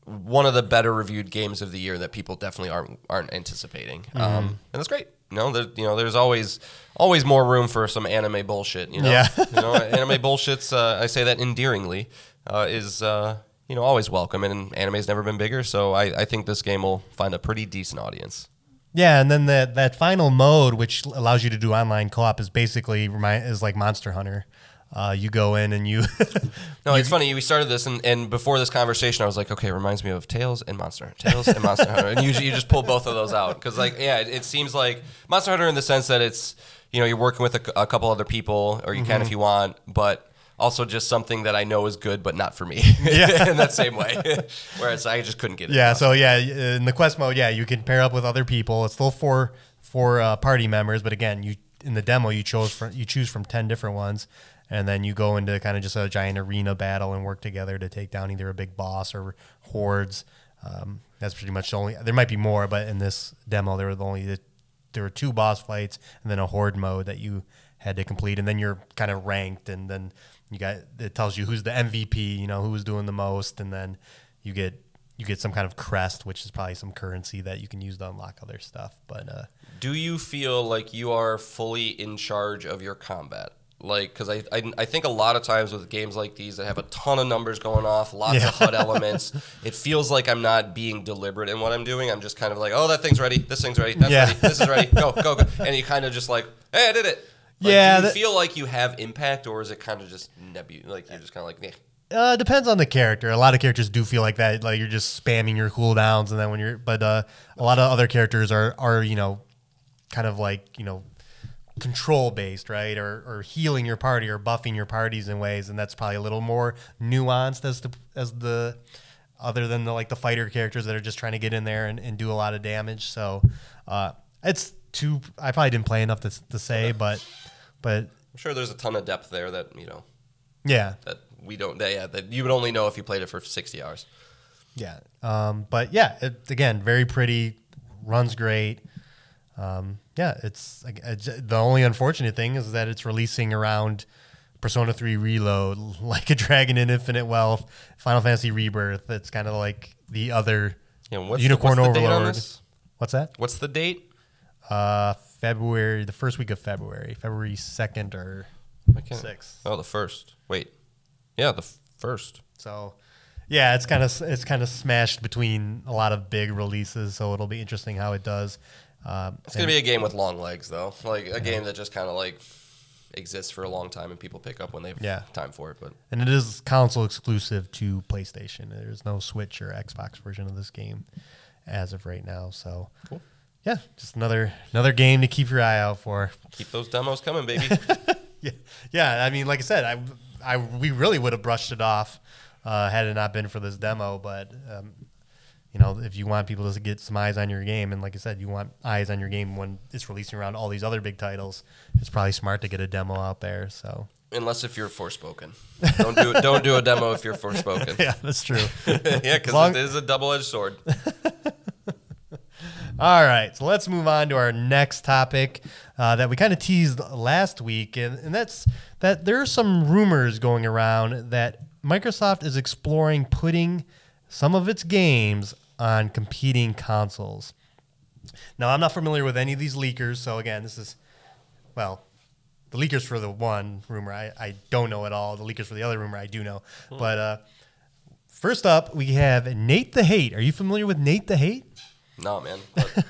one of the better reviewed games of the year that people definitely aren't aren't anticipating, mm-hmm. um, and that's great. No, there, you know, there's always always more room for some anime bullshit. You know, yeah. you know, anime bullshit's. Uh, I say that endearingly. Uh, is uh, you know always welcome, and anime's never been bigger, so I, I think this game will find a pretty decent audience. Yeah, and then that that final mode, which allows you to do online co-op, is basically remind is like Monster Hunter. Uh, you go in and you. no, it's you, funny. We started this, and, and before this conversation, I was like, okay, it reminds me of Tales and Monster Hunter, Tales and Monster Hunter, and you you just pull both of those out because like yeah, it, it seems like Monster Hunter in the sense that it's you know you're working with a, a couple other people, or you mm-hmm. can if you want, but. Also just something that I know is good, but not for me yeah. in that same way. Whereas I just couldn't get it. Yeah, enough. So yeah, in the quest mode, yeah, you can pair up with other people. It's still four, four uh, party members, but again, you in the demo, you, chose from, you choose from ten different ones, and then you go into kind of just a giant arena battle and work together to take down either a big boss or hordes. Um, that's pretty much the only... There might be more, but in this demo, there were the only there were two boss fights and then a horde mode that you had to complete, and then you're kind of ranked, and then... You got it tells you who's the M V P, you know, who's doing the most, and then you get you get some kind of crest, which is probably some currency that you can use to unlock other stuff. But uh, do you feel like you are fully in charge of your combat? Like, because I, I I think a lot of times with games like these that have a ton of numbers going off, lots yeah. of H U D elements, it feels like I'm not being deliberate in what I'm doing. I'm just kind of like, oh, that thing's ready, this thing's ready, that's yeah. ready, this is ready, go go go, and you kind of just like, hey, I did it. Like, yeah, do you that, feel like you have impact, or is it kind of just nebulous? Like you're just kind of like, eh. Uh, depends on the character. A lot of characters do feel like that, like you're just spamming your cooldowns, and then when you're, but uh, a lot of other characters are are you know, kind of like you know, control based, right? Or or healing your party or buffing your parties in ways, and that's probably a little more nuanced as the as the other than the like the fighter characters that are just trying to get in there and, and do a lot of damage. So, uh, it's too. I probably didn't play enough to to say, but. But I'm sure there's a ton of depth there that, you know, yeah, that we don't, that, yeah, that you would only know if you played it for sixty hours. Yeah. Um, but yeah, it, again, very pretty, runs great. Um, yeah, it's, it's the only unfortunate thing is that it's releasing around Persona three Reload, Like a Dragon and Infinite Wealth, Final Fantasy Rebirth. It's kind of like the other yeah, what's Unicorn the, what's Overlord. The date on this? What's that? What's the date? Uh, February, the first week of February, February second or sixth. Oh, the first. Wait. Yeah, the first. So, yeah, it's kind of it's kind of smashed between a lot of big releases, so it'll be interesting how it does. Um, it's going to be a game with long legs, though. Like a yeah. game that just kind of like exists for a long time and people pick up when they have yeah. time for it, but and it is console exclusive to PlayStation. There's no Switch or Xbox version of this game as of right now, so cool. Yeah, just another another game to keep your eye out for. Keep those demos coming, baby. yeah, yeah. I mean, like I said, I, I, we really would have brushed it off uh, had it not been for this demo. But um, you know, if you want people to get some eyes on your game, and like I said, you want eyes on your game when it's releasing around all these other big titles, it's probably smart to get a demo out there. So unless if you're Forspoken, don't do don't do a demo if you're Forspoken. Yeah, that's true. yeah, because Long- it is a double-edged sword. All right, so let's move on to our next topic uh, that we kind of teased last week, and, and that's that there are some rumors going around that Microsoft is exploring putting some of its games on competing consoles. Now, I'm not familiar with any of these leakers, so again, this is, well, the leakers for the one rumor I, I don't know at all. The leakers for the other rumor I do know. Hmm. But uh, first up, we have Nate the Hate. Are you familiar with Nate the Hate? No, man.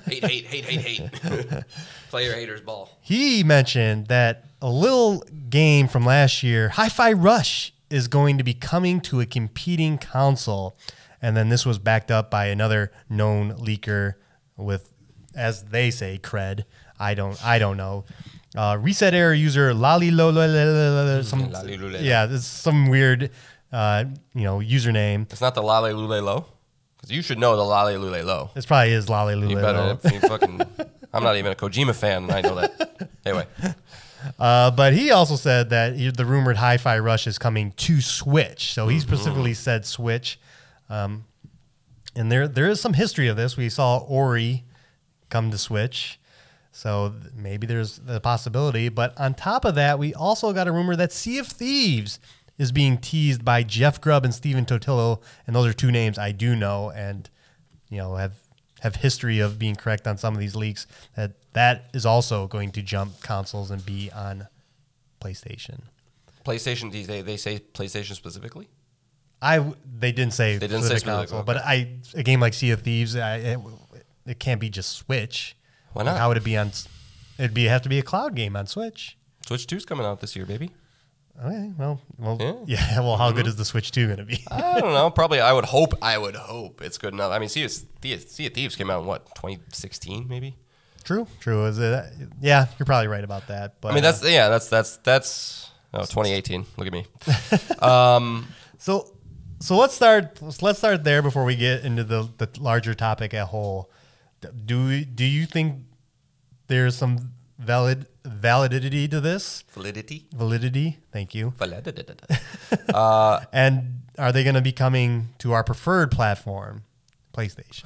Hate, hate, hate, hate, hate. Player haters ball. He mentioned that a little game from last year, Hi-Fi Rush, is going to be coming to a competing console. And then this was backed up by another known leaker with, as they say, cred. I don't I don't know. Uh, reset error user Lali Lola. Some, yeah, it's some weird uh, you know, username. It's not the Lali Lule Lo? Because you should know the Lolly Lule Lo. This probably is Lolly Lule Lo. You better. You fucking, I'm not even a Kojima fan, and I know that. Anyway. Uh, but he also said that the rumored Hi-Fi Rush is coming to Switch. So he specifically mm-hmm. said Switch. Um, And there there is some history of this. We saw Ori come to Switch, so maybe there's the possibility. But on top of that, we also got a rumor that Sea of Thieves is being teased by Jeff Grubb and Steven Totillo, and those are two names I do know and you know have have history of being correct on some of these leaks. That that is also going to jump consoles and be on PlayStation. PlayStation, they they say PlayStation specifically? I they didn't say they didn't say console, okay. But I a game like Sea of Thieves, I, it, it can't be just Switch. Why not? Like how would it be on? It'd be have to be a cloud game on Switch. Switch Two's coming out this year, baby. Okay, well, well, yeah. yeah well, how mm-hmm. good is the Switch Two going to be? I don't know. Probably, I would hope. I would hope it's good enough. I mean, Sea of Thieves, Sea of Thieves came out in what twenty sixteen, maybe. True, true. Is it? Yeah, you're probably right about that. But I mean, that's yeah, that's that's that's oh, twenty eighteen. Look at me. um, so. So let's start. Let's start there before we get into the, the larger topic at whole. Do we, do you think there's some valid validity to this? Validity. Validity. Thank you. Validity. uh, and are they going to be coming to our preferred platform, PlayStation?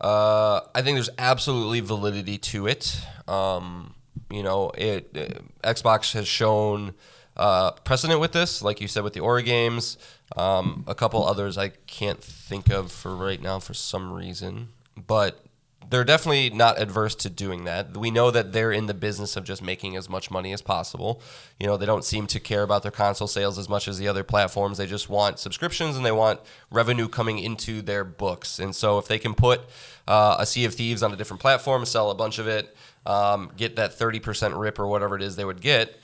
Uh, I think there's absolutely validity to it. Um, you know, it, it Xbox has shown uh, precedent with this, like you said with the Ori games. Um, a couple others I can't think of for right now for some reason, but they're definitely not adverse to doing that. We know that they're in the business of just making as much money as possible. You know, they don't seem to care about their console sales as much as the other platforms. They just want subscriptions and they want revenue coming into their books. And so if they can put uh, a Sea of Thieves on a different platform, sell a bunch of it, um, get that thirty percent rip or whatever it is they would get,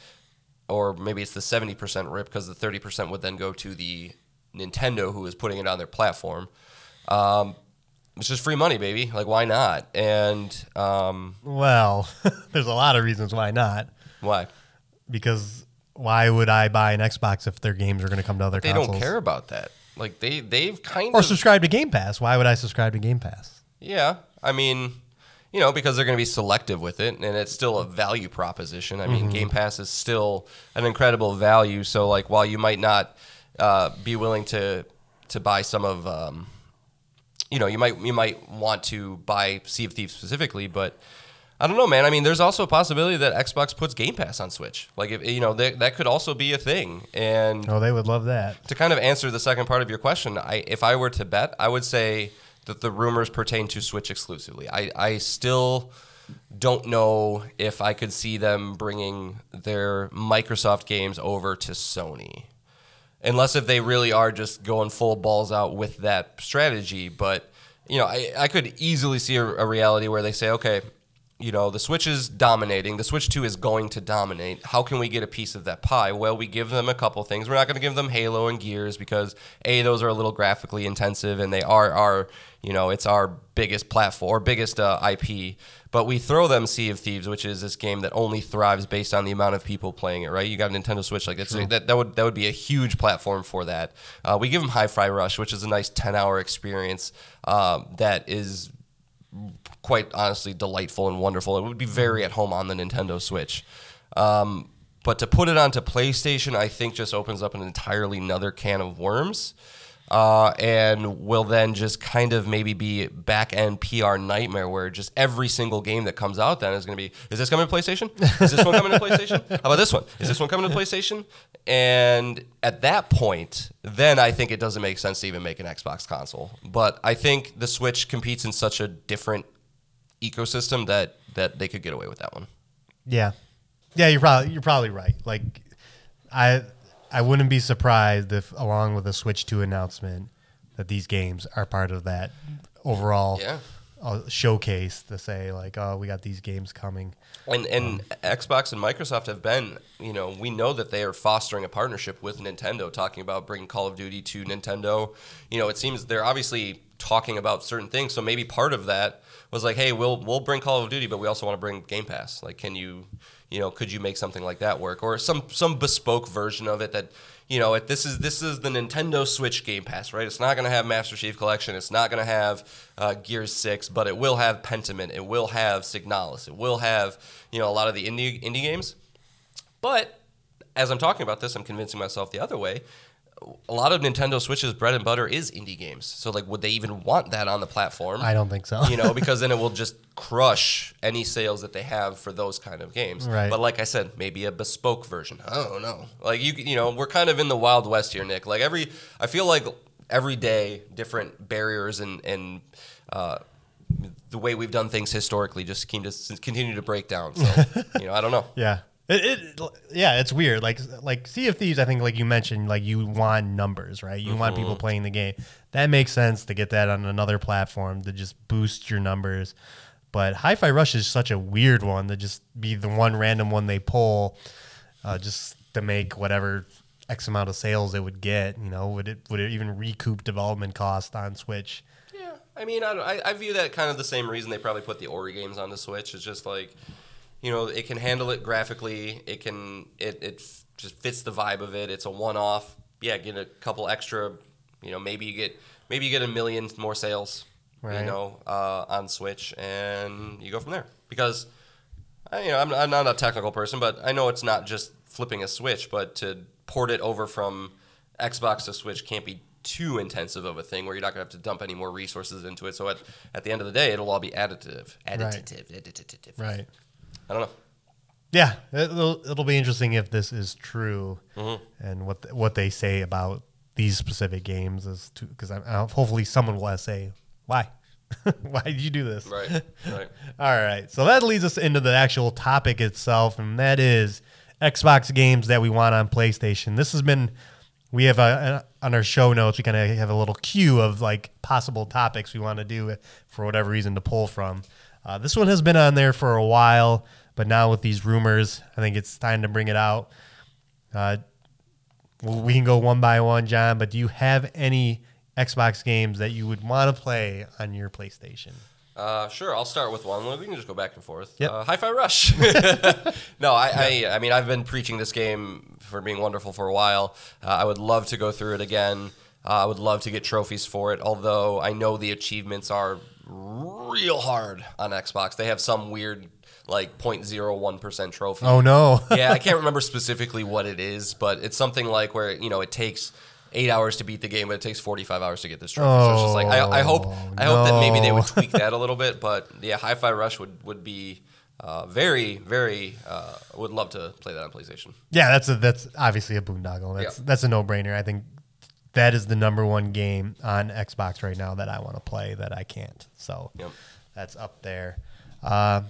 or maybe it's the seventy percent rip because the thirty percent would then go to the Nintendo who is putting it on their platform. Um, it's just free money, baby. Like, why not? And um, well, there's a lot of reasons why not. Why? Because why would I buy an Xbox if their games are going to come to other they consoles? They don't care about that. Like, they, they've kind or of... Or subscribe to Game Pass. Why would I subscribe to Game Pass? Yeah. I mean... You know, because they're going to be selective with it, and it's still a value proposition. I mean, mm-hmm. Game Pass is still an incredible value. So, like, while you might not uh, be willing to to buy some of, um, you know, you might you might want to buy Sea of Thieves specifically, but I don't know, man. I mean, there's also a possibility that Xbox puts Game Pass on Switch. Like, if, you know, they, that could also be a thing. And oh, they would love that. To kind of answer the second part of your question, I if I were to bet, I would say that the rumors pertain to Switch exclusively. I, I still don't know if I could see them bringing their Microsoft games over to Sony. Unless if they really are just going full balls out with that strategy. But, you know, I, I could easily see a, a reality where they say, okay, you know, the Switch is dominating. The Switch two is going to dominate. How can we get a piece of that pie? Well, we give them a couple things. We're not going to give them Halo and Gears because, A, those are a little graphically intensive, and they are our, you know, it's our biggest platform, or biggest uh, I P. But we throw them Sea of Thieves, which is this game that only thrives based on the amount of people playing it, right? You got a Nintendo Switch like that. So that, that would that would be a huge platform for that. Uh, we give them Hi-Fi Rush, which is a nice ten-hour experience uh, that is quite honestly delightful and wonderful. It would be very at home on the Nintendo Switch. Um, but to put it onto PlayStation, I think just opens up an entirely another can of worms uh, and will then just kind of maybe be back-end P R nightmare where just every single game that comes out then is going to be, is this coming to PlayStation? Is this one coming to PlayStation? How about this one? Is this one coming to PlayStation? And at that point, then I think it doesn't make sense to even make an Xbox console. But I think the Switch competes in such a different ecosystem that that they could get away with that one. Yeah, yeah, you're probably you're probably right. Like, I I wouldn't be surprised if, along with a Switch two announcement, that these games are part of that overall yeah. uh, showcase to say like, oh, we got these games coming. And and um, Xbox and Microsoft have been, you know, we know that they are fostering a partnership with Nintendo, talking about bringing Call of Duty to Nintendo. You know, it seems they're obviously talking about certain things, so maybe part of that was like, hey, we'll we'll bring Call of Duty, but we also want to bring Game Pass. Like, can you, you know, could you make something like that work, or some some bespoke version of it that, you know, if this is this is the Nintendo Switch Game Pass, right? It's not going to have Master Chief Collection, it's not going to have uh, Gears six, but it will have Pentiment, it will have Signalis, it will have, you know, a lot of the indie indie games. But as I'm talking about this, I'm convincing myself the other way. a lot of Nintendo Switch's bread and butter is indie games. So, like, would they even want that on the platform? I don't think so. You know, because then it will just crush any sales that they have for those kind of games. Right. But like I said, maybe a bespoke version. I don't know. Like, you you know, we're kind of in the Wild West here, Nick. Like, every, I feel like every day, different barriers and, and uh, the way we've done things historically just came to continue to break down. So, you know, I don't know. Yeah. It, it yeah, it's weird. Like like Sea of Thieves, I think, like you mentioned, like you want numbers, right? You mm-hmm. want people playing the game. That makes sense to get that on another platform to just boost your numbers. But Hi-Fi Rush is such a weird one to just be the one random one they pull, uh, just to make whatever X amount of sales it would get. You know, would it would it even recoup development cost on Switch? Yeah, I mean, I don't, I, I view that kind of the same reason they probably put the Ori games on the Switch. It's just like, you know, it can handle it graphically. It can it it f- just fits the vibe of it. It's a one-off. Yeah, get a couple extra. You know, maybe you get maybe you get a million more sales. Right. You know, uh, on Switch, and you go from there. Because, you know, I'm, I'm not a technical person, but I know it's not just flipping a Switch. But to port it over from Xbox to Switch can't be too intensive of a thing where you're not going to have to dump any more resources into it. So at at the end of the day, it'll all be additive, additive, right. additive, right. I don't know. Yeah, it'll, it'll be interesting if this is true, mm-hmm. and what the, what they say about these specific games is too. Because hopefully someone will say, "Why? Why did you do this?" Right. Right. All right. So that leads us into the actual topic itself, and that is Xbox games that we want on PlayStation. This has been. We have a, on our show notes, we kind of have a little queue of like possible topics we want to do for whatever reason to pull from. Uh, this one has been on there for a while, but now with these rumors, I think it's time to bring it out. Uh, we can go one by one, John, but do you have any Xbox games that you would want to play on your PlayStation? Uh, sure, I'll start with one. We can just go back and forth. Yep. Uh, Hi-Fi Rush. No, I, yeah. I I mean, I've been preaching this game for being wonderful for a while. Uh, I would love to go through it again. Uh, I would love to get trophies for it, although I know the achievements are real hard on Xbox. They have some weird, like, zero point zero one percent trophy. Oh, no. Yeah, I can't remember specifically what it is, but it's something like where, you know, it takes eight hours to beat the game, but it takes forty-five hours to get this trophy. Oh, so it's just like, I, I hope I no. hope that maybe they would tweak that a little bit, but yeah, Hi-Fi Rush would, would be uh, very, very, uh, would love to play that on PlayStation. Yeah, that's a, that's obviously a boondoggle. That's, yeah. that's a no-brainer. I think that is the number one game on Xbox right now that I want to play that I can't. So yep. that's up there. Uh,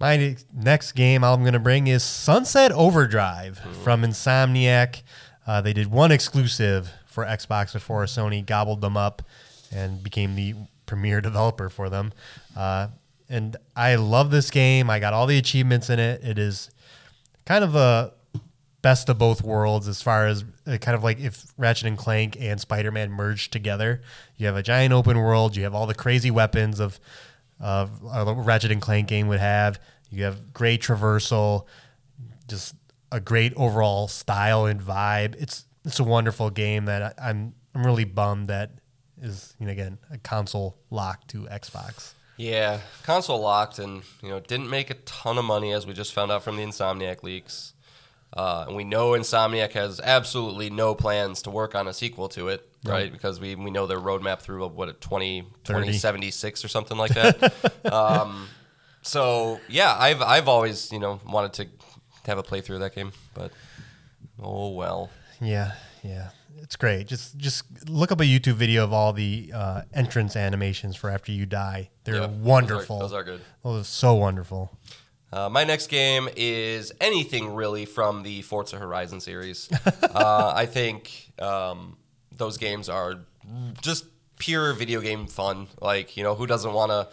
my next game I'm going to bring is Sunset Overdrive mm-hmm. from Insomniac. Uh, they did one exclusive for Xbox before Sony gobbled them up and became the premier developer for them. Uh, and I love this game. I got all the achievements in it. It is kind of a best of both worlds as far as uh, kind of like if Ratchet and Clank and Spider-Man merged together. You have a giant open world. You have all the crazy weapons of uh, a Ratchet and Clank game would have. You have great traversal, just a great overall style and vibe. It's it's a wonderful game that I, I'm I'm really bummed that is, you know, again, a console lock to Xbox. Yeah, console locked, and you know, didn't make a ton of money as we just found out from the Insomniac leaks. Uh, and we know Insomniac has absolutely no plans to work on a sequel to it, right? right? Because we we know their roadmap through, what, twenty seventy-six or something like that. um, so, yeah, I've I've always, you know, wanted to have a playthrough of that game, but oh well. Yeah, yeah. It's great. Just just look up a YouTube video of all the uh, entrance animations for after you die. They're yeah, wonderful. Those are, those are good. Those are so wonderful. Uh, my next game is anything really from the Forza Horizon series. uh, I think um, those games are just pure video game fun. Like, you know, who doesn't want to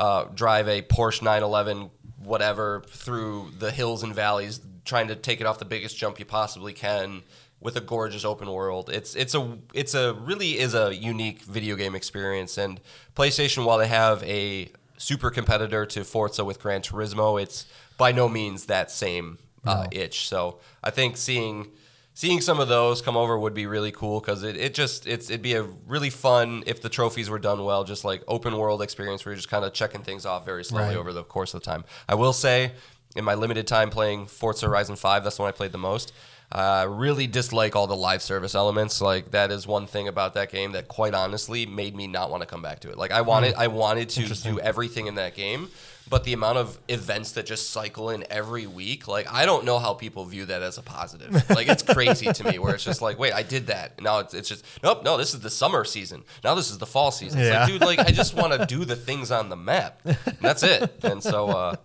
uh, drive a Porsche nine eleven, whatever, through the hills and valleys, trying to take it off the biggest jump you possibly can with a gorgeous open world. It's it's a it's a really is a unique video game experience. And PlayStation, while they have a super competitor to Forza with Gran Turismo, it's by no means that same uh, no. itch. So I think seeing seeing some of those come over would be really cool, because it, it just it's it'd be a really fun, if the trophies were done well, just like open world experience where you're just kind of checking things off very slowly right. over the course of the time. I will say, in my limited time playing Forza Horizon five, that's the one I played the most. I uh, really dislike all the live service elements. Like, that is one thing about that game that, quite honestly, made me not want to come back to it. Like, I wanted, I wanted to do everything in that game, but the amount of events that just cycle in every week, like, I don't know how people view that as a positive. Like, it's crazy to me, where it's just like, wait, I did that. Now it's, it's just, nope, no, this is the summer season. Now this is the fall season. It's yeah. like, dude, like, I just want to do the things on the map. And that's it. And so, uh,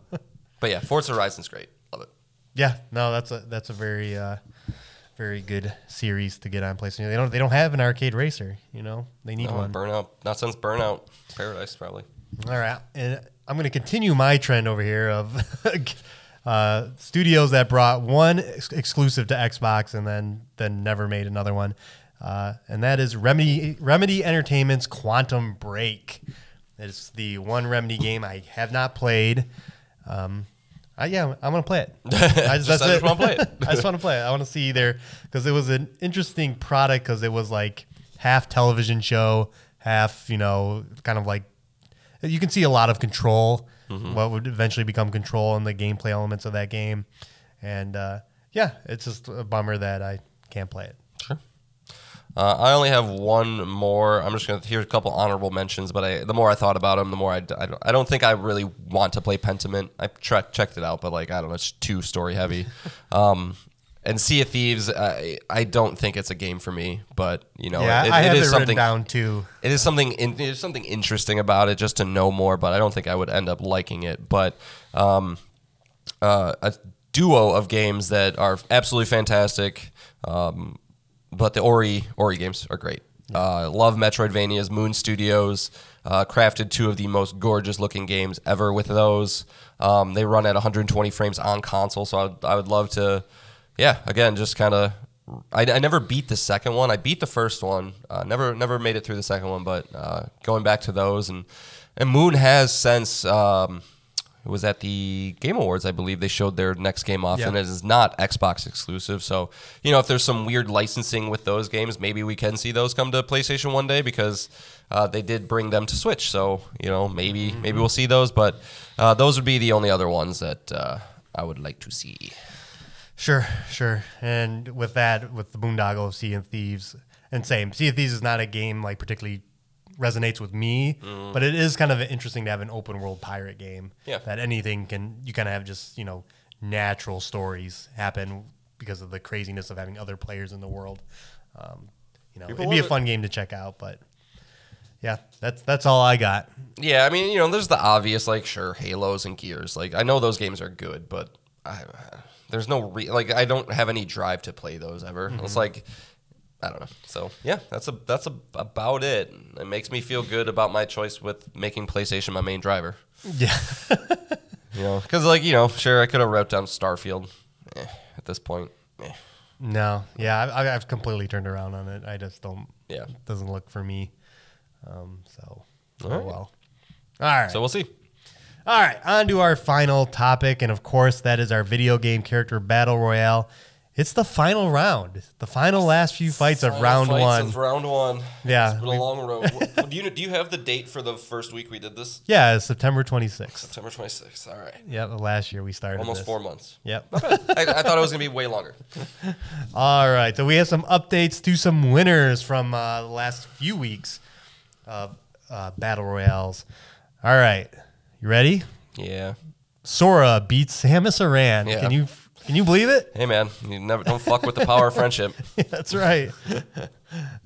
but yeah, Forza Horizon's great. Love it. Yeah, no, that's a that's a very uh, very good series to get on PlayStation. They don't they don't have an arcade racer, you know. They need no, one. Burnout, not since Burnout Paradise, probably. All right, and I'm going to continue my trend over here of uh, studios that brought one ex- exclusive to Xbox and then then never made another one, uh, and that is Remedy Remedy Entertainment's Quantum Break. It's the one Remedy game I have not played. Um, Uh, yeah, I want to play it. I just, just, just want to play it. I just want to play it. I want to see there, because it was an interesting product, because it was like half television show, half, you know, kind of like, you can see a lot of Control, mm-hmm. what would eventually become Control, and the gameplay elements of that game. And uh, yeah, it's just a bummer that I can't play it. Sure. Uh, I only have one more. I'm just going to hear a couple honorable mentions, but I, the more I thought about them, the more I, I, don't, I don't think I really want to play Pentiment. I tra- checked it out, but like I don't know, it's too story heavy. Um, and Sea of Thieves, I, I don't think it's a game for me, but you know, yeah, it, I it have is it something written down too. It is something. In, there's something interesting about it, just to know more, but I don't think I would end up liking it. But um, uh, a duo of games that are absolutely fantastic. Um, But the Ori Ori games are great. Uh, love Metroidvanias. Moon Studios uh, crafted two of the most gorgeous-looking games ever with those. Um, they run at one hundred twenty frames on console, so I would, I would love to, yeah, again, just kind of... I, I never beat the second one. I beat the first one. Uh, never never made it through the second one, but uh, going back to those. And, and Moon has since... Um, It was at the Game Awards, I believe, they showed their next game off, yeah. and it is not Xbox exclusive. So, you know, if there's some weird licensing with those games, maybe we can see those come to PlayStation one day, because uh, they did bring them to Switch. So, you know, maybe mm-hmm. maybe we'll see those. But uh, those would be the only other ones that uh, I would like to see. Sure, sure. And with that, with the boondoggle of Sea of Thieves, and same, Sea of Thieves is not a game like particularly resonates with me, mm. but it is kind of interesting to have an open world pirate game yeah. that anything can, you kind of have just, you know, natural stories happen because of the craziness of having other players in the world. Um, you know, People it'd be a fun it. game to check out, but yeah, that's, that's all I got. Yeah. I mean, you know, there's the obvious, like, sure, Halos and Gears. Like, I know those games are good, but I, there's no re- like, I don't have any drive to play those ever. Mm-hmm. It's like, I don't know. So yeah, that's a that's a, about it. It makes me feel good about my choice with making PlayStation my main driver. Yeah, you know, because like you know, sure, I could have wrote down Starfield. Eh, at this point, eh. no, yeah, I, I've completely turned around on it. I just don't. Yeah, it doesn't look for me. Um, so oh right. well. All right. So we'll see. All right, on to our final topic, and of course, that is our video game character battle royale. It's the final round. The final last few fights final of round fights one. Of round one. Yeah, it's been a long road. Well, do you do you have the date for the first week we did this? Yeah, it's September twenty-sixth. September twenty-sixth. All right. Yeah, last year we started. Almost this. four months. Yep. I, I thought it was gonna be way longer. All right. So we have some updates to some winners from uh, the last few weeks of uh, battle royales. All right. You ready? Yeah. Sora beats Samus Aran. Yeah. Can you? Can you believe it? Hey, man, you never don't fuck with the power of friendship. Yeah, that's right.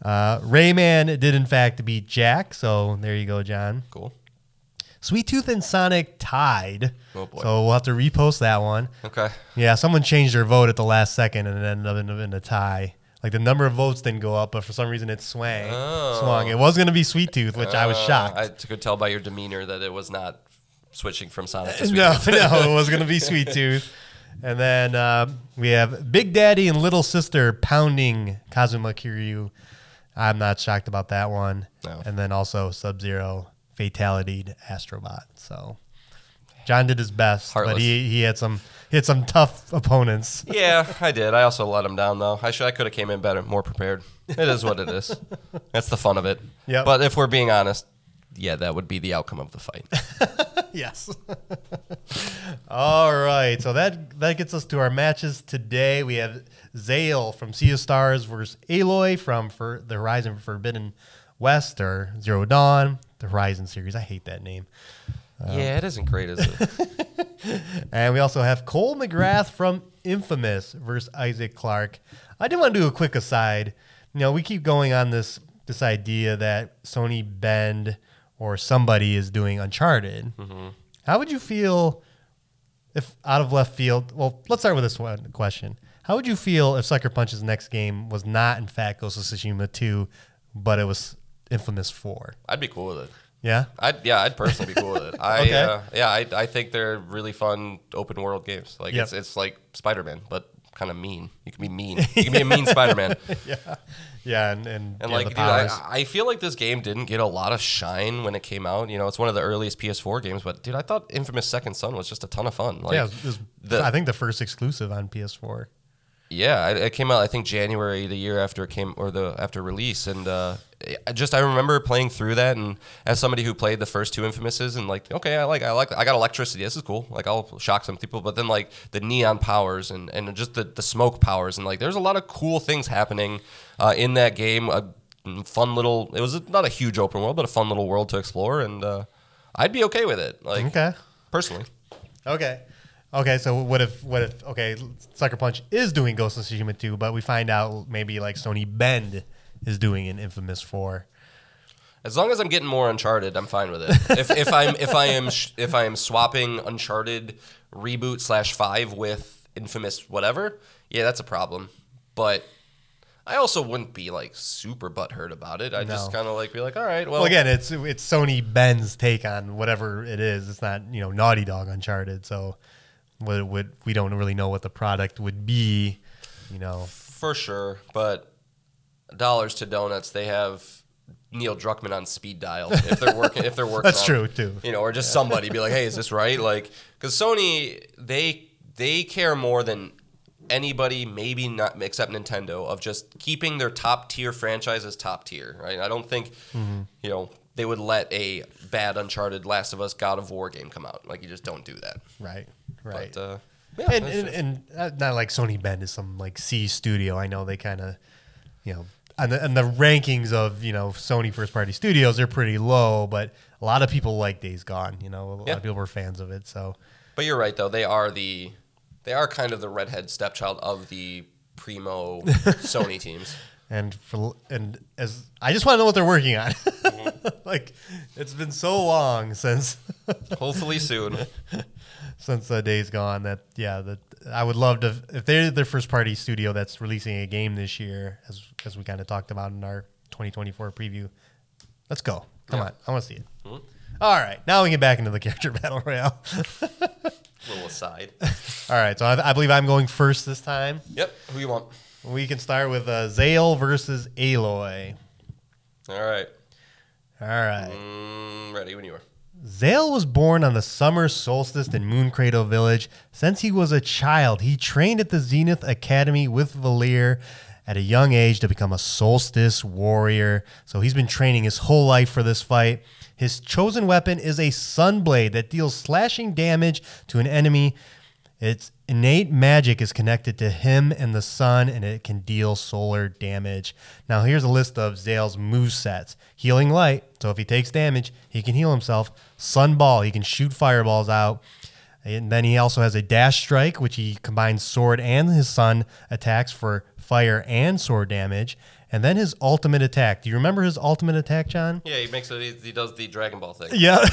Uh, Rayman did, in fact, beat Jack, so there you go, John. Cool. Sweet Tooth and Sonic tied, oh boy. So we'll have to repost that one. Okay. Yeah, someone changed their vote at the last second, and it ended up in, in a tie. Like, the number of votes didn't go up, but for some reason it swang. Oh. swung. It was going to be Sweet Tooth, which uh, I was shocked. I could tell by your demeanor that it was not switching from Sonic to Sweet no, Tooth. No, it was going to be Sweet Tooth. And then uh, we have Big Daddy and Little Sister pounding Kazuma Kiryu. I'm not shocked about that one. No. And then also Sub-Zero fatality to Astrobot. So John did his best, Heartless. but he, he had some he had some tough opponents. Yeah, I did. I also let him down though. I should I could have came in better, more prepared. It is what it is. That's the fun of it. Yep. But if we're being honest, yeah, that would be the outcome of the fight. Yes. All right. So that that gets us to our matches today. We have Zale from Sea of Stars versus Aloy from For the Horizon Forbidden West, or Zero Dawn, the Horizon series. I hate that name. Um, yeah, it isn't great, is it? And we also have Cole McGrath from Infamous versus Isaac Clarke. I did want to do a quick aside. You know, we keep going on this this idea that Sony Bend or somebody is doing Uncharted. Mm-hmm. How would you feel if out of left field? Well, let's start with this one question. How would you feel if Sucker Punch's next game was not, in fact, Ghost of Tsushima two, but it was Infamous four? I'd be cool with it. Yeah, I'd yeah, I'd personally be cool with it. I okay. uh, yeah, I I think they're really fun open world games. Like yep. it's it's like Spider-Man, but kind of mean. You can be mean. You can be a mean Spider-Man. Yeah, yeah, and and, and yeah, like dude, I, I feel like this game didn't get a lot of shine when it came out. You know, it's one of the earliest P S four games, but dude, I thought Infamous Second Son was just a ton of fun. Like, yeah, it was, the, I think the first exclusive on P S four. Yeah, it came out, I think, January, the year after it came, or the after release, and uh, I just I remember playing through that, and as somebody who played the first two Infamouses, and like, okay, I like, I like, I got electricity, this is cool, like I'll shock some people, but then like the neon powers and and just the the smoke powers, and like there's a lot of cool things happening uh, in that game. A fun little, it was not a huge open world, but a fun little world to explore, and uh, I'd be okay with it, like okay. personally. Okay. Okay, so what if, what if okay, Sucker Punch is doing Ghost of Tsushima two, but we find out maybe like Sony Bend is doing an Infamous four. As long as I'm getting more Uncharted, I'm fine with it. if, if I'm if I am if I am swapping Uncharted reboot slash five with Infamous whatever, yeah, that's a problem. But I also wouldn't be like super butthurt about it. I no. just kind of like be like, all right, well, well, again, it's it's Sony Bend's take on whatever it is. It's not, you know, Naughty Dog Uncharted, so. What would we don't really know what the product would be, you know. For sure, but dollars to donuts, they have Neil Druckmann on speed dial if they're working. If they're working, that's on, true too. You know, or just yeah. somebody be like, "Hey, is this right?" Like, because Sony, they they care more than anybody, maybe not except Nintendo, of just keeping their top tier franchises top tier. Right? I don't think mm-hmm. you know they would let a bad Uncharted, Last of Us, God of War game come out. Like, you just don't do that. Right. Right, but, uh, yeah, and, and, and uh, not like Sony Bend is some like C studio. I know they kind of, you know, and the, and the rankings of, you know, Sony first party studios, they're pretty low, but a lot of people like Days Gone. You know, a yeah. lot of people were fans of it. So, but you're right though. They are the, they are kind of the redhead stepchild of the primo Sony teams. And for and as I just want to know what they're working on. Like, it's been so long since. Hopefully soon. Since the Days Gone, that yeah, that I would love to if they're their first party studio that's releasing a game this year, as as we kind of talked about in our twenty twenty-four preview. Let's go, come yeah. on, I want to see it. Mm-hmm. All right, now we get back into the character battle royale. Little aside. All right, so I, I believe I'm going first this time. Yep. Who you want? We can start with uh, Zale versus Aloy. All right. All right. Mm, ready when you are. Zale was born on the summer solstice in Mooncradle Village. Since he was a child, he trained at the Zenith Academy with Valir at a young age to become a solstice warrior. So he's been training his whole life for this fight. His chosen weapon is a sunblade that deals slashing damage to an enemy. Its innate magic is connected to him and the sun, and it can deal solar damage. Now, here's a list of Zale's movesets. Healing Light, so if he takes damage, he can heal himself. Sunball, he can shoot fireballs out. And then he also has a Dash Strike, which he combines sword and his sun attacks for fire and sword damage. And then his ultimate attack. Do you remember his ultimate attack, John? Yeah, he makes it. He does the Dragon Ball thing. Yeah.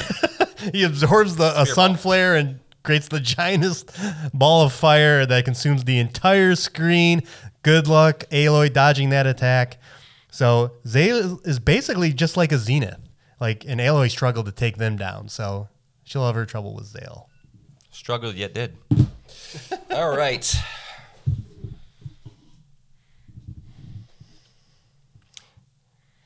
He absorbs the a sun flare and creates the giantest ball of fire that consumes the entire screen. Good luck, Aloy, dodging that attack. So Zale is basically just like a Zenith. Like, and Aloy struggled to take them down, so she'll have her trouble with Zale. Struggled yet did. All right.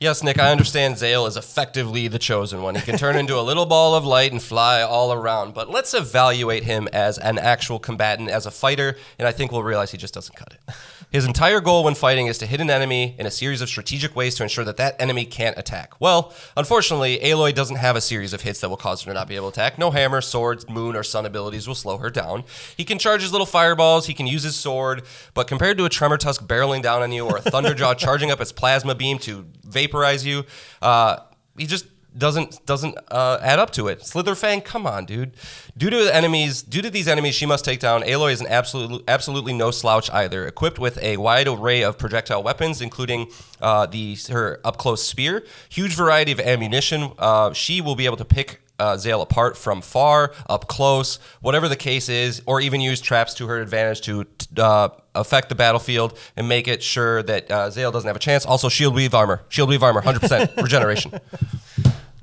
Yes, Nick, I understand Zale is effectively the chosen one. He can turn into a little ball of light and fly all around, but let's evaluate him as an actual combatant, as a fighter, and I think we'll realize he just doesn't cut it. His entire goal when fighting is to hit an enemy in a series of strategic ways to ensure that that enemy can't attack. Well, unfortunately, Aloy doesn't have a series of hits that will cause her to not be able to attack. No hammer, swords, moon, or sun abilities will slow her down. He can charge his little fireballs, he can use his sword, but compared to a Tremor Tusk barreling down on you or a Thunderjaw charging up its plasma beam to vaporize you, uh, he just... Doesn't doesn't uh, add up to it. Slitherfang, come on, dude. Due to the enemies, due to these enemies, she must take down. Aloy is an absolute, absolutely no slouch either. Equipped with a wide array of projectile weapons, including uh, the her up close spear, huge variety of ammunition. Uh, she will be able to pick uh, Zale apart from far, up close, whatever the case is, or even use traps to her advantage to uh, affect the battlefield and make it sure that uh, Zale doesn't have a chance. Also, shield weave armor, shield weave armor, one hundred percent regeneration.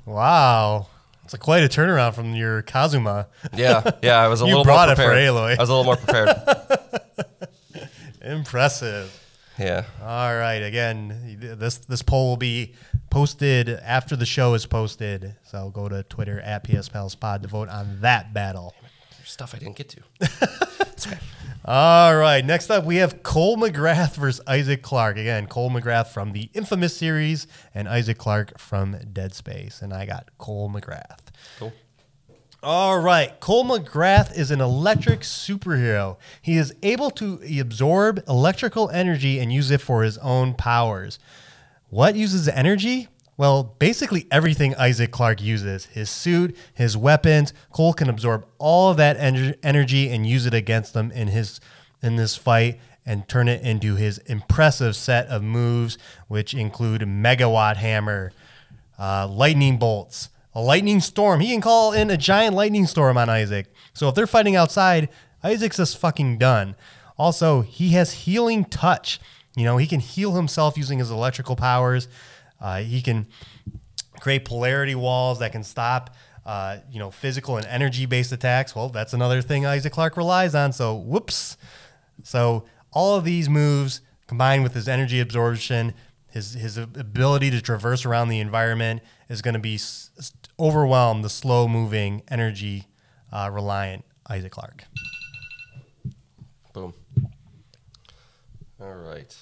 Wow. It's like quite a turnaround from your Kazuma. Yeah, yeah, I was a little more prepared. You brought it for Aloy. I was a little more prepared. Impressive. Yeah. All right, again, this this poll will be posted after the show is posted. So go to Twitter at PSPalsPod to vote on that battle. Damn it. There's stuff I didn't get to. It's okay. All right, next up we have Cole McGrath versus Isaac Clarke. Again, Cole McGrath from the Infamous series and Isaac Clarke from Dead Space. And I got Cole McGrath. Cool. All right, Cole McGrath is an electric superhero. He is able to absorb electrical energy and use it for his own powers. What uses energy? Well, basically everything Isaac Clarke uses, his suit, his weapons. Cole can absorb all of that en- energy and use it against them in his in this fight and turn it into his impressive set of moves, which include Megawatt Hammer, uh, Lightning Bolts, a Lightning Storm. He can call in a giant Lightning Storm on Isaac. So if they're fighting outside, Isaac's just fucking done. Also, he has Healing Touch. You know, he can heal himself using his electrical powers. Uh, he can create polarity walls that can stop, uh, you know, physical and energy-based attacks. Well, that's another thing Isaac Clarke relies on, so whoops. So all of these moves combined with his energy absorption, his his ability to traverse around the environment is going to be s- overwhelm the slow-moving, energy-reliant uh, Isaac Clarke. Boom. All right.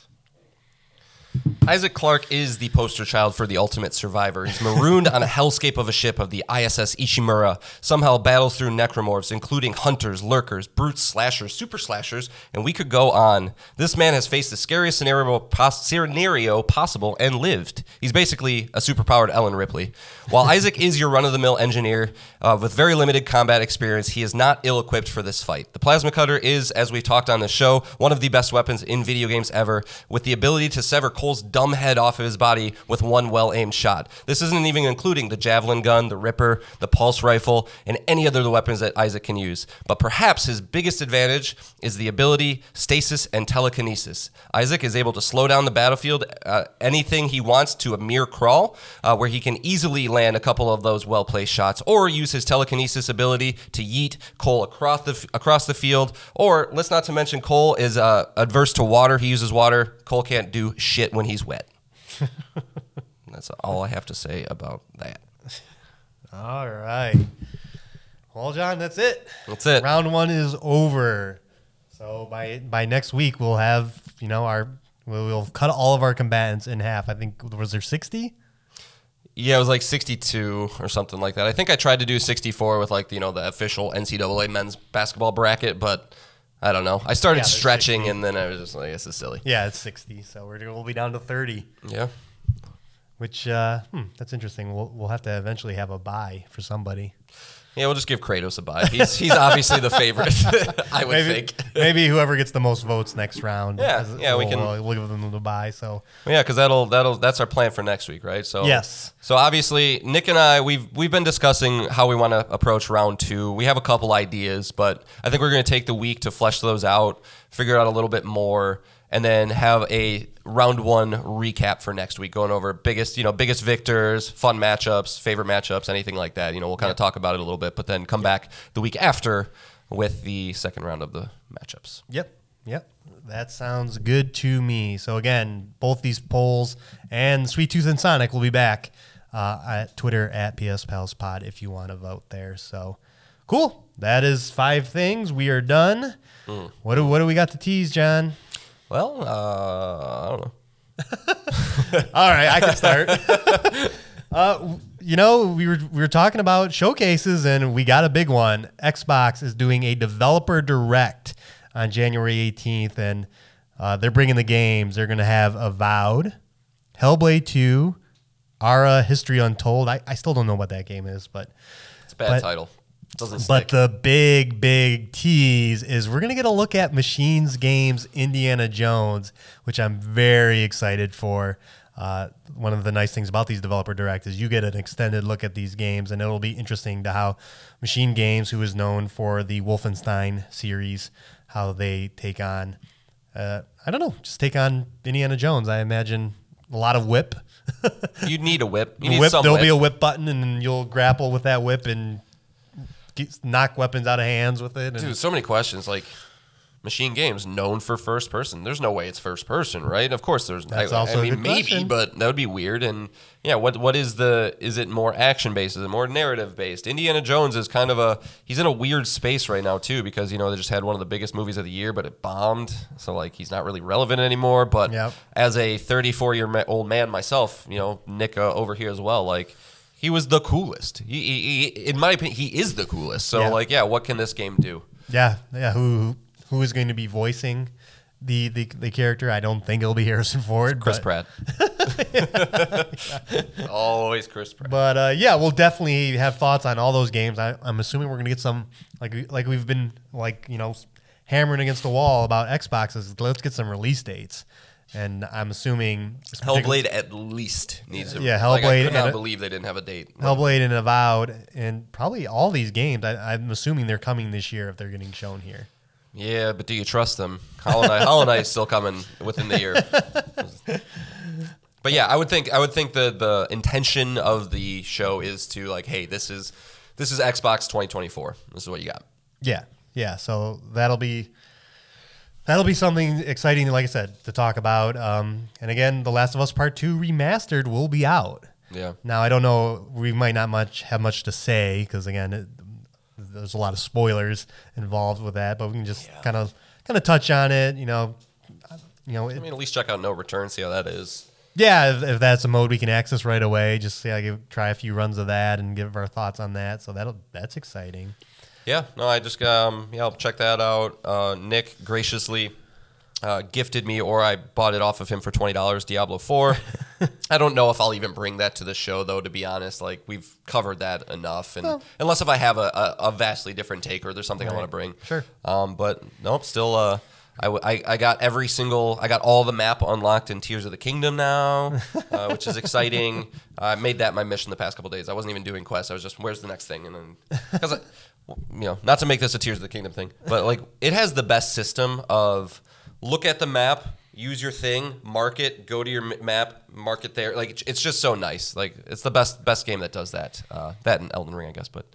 Isaac Clarke is the poster child for the ultimate survivor. He's marooned on a hellscape of a ship of the I S S Ishimura, somehow battles through necromorphs, including hunters, lurkers, brutes, slashers, super slashers, and we could go on. This man has faced the scariest scenario, pos- scenario possible and lived. He's basically a superpowered Ellen Ripley. While Isaac is your run-of-the-mill engineer uh, with very limited combat experience, he is not ill-equipped for this fight. The plasma cutter is, as we've talked on the show, one of the best weapons in video games ever, with the ability to sever Cole's dumb head off of his body with one well-aimed shot. This isn't even including the javelin gun, the ripper, the pulse rifle, and any other weapons that Isaac can use. But perhaps his biggest advantage is the ability, stasis, and telekinesis. Isaac is able to slow down the battlefield, uh, anything he wants to a mere crawl, uh, where he can easily land a couple of those well-placed shots, or use his telekinesis ability to yeet Cole across the, f- across the field, or, let's not to mention, Cole is uh, adverse to water. He uses water. Cole can't do shit when he's wet. That's all I have to say about that. All right. Well, John, that's it. That's it. Round one is over. So by by next week, we'll have, you know, our we'll, we'll cut all of our combatants in half. I think, was there sixty? Yeah, it was like sixty-two or something like that. I think I tried to do sixty-four with, like, you know, the official N C double A men's basketball bracket, but I don't know. I started yeah, stretching, sixty. And then I was just like, this is silly. Yeah, it's sixty, so we're, we'll be down to thirty. Yeah. Which, uh, hmm, that's interesting. We'll we'll have to eventually have a bye for somebody. Yeah, we'll just give Kratos a bye. He's he's obviously the favorite, I would maybe, think. Maybe whoever gets the most votes next round. Yeah, yeah, we'll, we can. We'll give them the bye. So yeah, because that'll that'll that's our plan for next week, right? So yes. So obviously, Nick and I we've we've been discussing how we want to approach round two. We have a couple ideas, but I think we're going to take the week to flesh those out, figure out a little bit more, and then have a round one recap for next week, going over biggest, you know, biggest victors, fun matchups, favorite matchups, anything like that. You know, we'll kind of yeah. talk about it a little bit, but then come back the week after with the second round of the matchups. Yep. Yep. That sounds good to me. So again, both these polls and Sweet Tooth and Sonic will be back uh, at Twitter at PSPalsPod if you want to vote there. So cool. That is five things. We are done. Mm. What do, what do we got to tease, John? Well, uh, I don't know. All right, I can start. uh, you know, we were we were talking about showcases, and we got a big one. Xbox is doing a developer direct on January eighteenth, and uh, they're bringing the games. They're going to have Avowed, Hellblade two, Ara, History Untold. I, I still don't know what that game is, but it's a bad but, title. Doesn't but stick. The big, big tease is we're going to get a look at Machines Games' Indiana Jones, which I'm very excited for. Uh, one of the nice things about these developer direct is you get an extended look at these games, and it'll be interesting to how Machine Games, who is known for the Wolfenstein series, how they take on, uh, I don't know, just take on Indiana Jones. I imagine a lot of whip. You'd need a whip. You need whip some there'll whip. be a whip button, and you'll grapple with that whip and knock weapons out of hands with it. And dude, so many questions. Like, Machine Games, known for first person. There's no way it's first person, right? Of course, there's. That's I, also I mean, a good maybe, question. But that would be weird. And yeah, what what is the? Is it more action based? Is it more narrative based? Indiana Jones is kind of a. He's in a weird space right now too, because you know they just had one of the biggest movies of the year, but it bombed. So like he's not really relevant anymore. But yep. As a thirty-four year old man myself, you know, Nick uh, over here as well, like. He was the coolest. He, he, he, in my opinion, he is the coolest. So, yeah. like, yeah, what can this game do? Yeah, yeah. Who who is going to be voicing the the, the character? I don't think it'll be Harrison Ford. It's Chris Pratt. yeah, yeah. Always Chris Pratt. But uh, yeah, we'll definitely have thoughts on all those games. I, I'm assuming we're going to get some like like we've been like you know hammering against the wall about Xboxes. Let's get some release dates. And I'm assuming Hellblade at least needs a yeah. Hellblade. Like I could not believe they didn't have a date. Hellblade and Avowed, and probably all these games. I, I'm assuming they're coming this year if they're getting shown here. Yeah, but do you trust them? Hollow Knight is still coming within the year. But yeah, I would think I would think the the intention of the show is to like, hey, this is this is Xbox twenty twenty-four. This is what you got. Yeah, yeah. So that'll be. That'll be something exciting, like I said, to talk about. Um, and again, The Last of Us Part Two Remastered will be out. Yeah. Now I don't know; we might not much have much to say because again, it, there's a lot of spoilers involved with that. But we can just kind of kind of touch on it, you know. You know, it, I mean, at least check out No Return, see how that is. Yeah, if, if that's a mode we can access right away, just yeah, give, try a few runs of that and give our thoughts on that. So that'll that's exciting. Yeah, no, I just, um, yeah, I'll check that out. Uh, Nick graciously uh, gifted me, or I bought it off of him for twenty dollars, Diablo four. I don't know if I'll even bring that to the show, though, to be honest. Like, we've covered that enough. And oh. Unless if I have a, a, a vastly different take or there's something right. I want to bring. Sure. Um, but, nope, still, uh, I, I, I got every single, I got all the map unlocked in Tears of the Kingdom now, uh, which is exciting. I made that my mission the past couple days. I wasn't even doing quests. I was just, where's the next thing? And then, because I... You know, not to make this a Tears of the Kingdom thing, but like it has the best system of look at the map, use your thing, mark it, go to your map, mark it there. Like it's just so nice. Like it's the best best game that does that. Uh, that and Elden Ring, I guess. But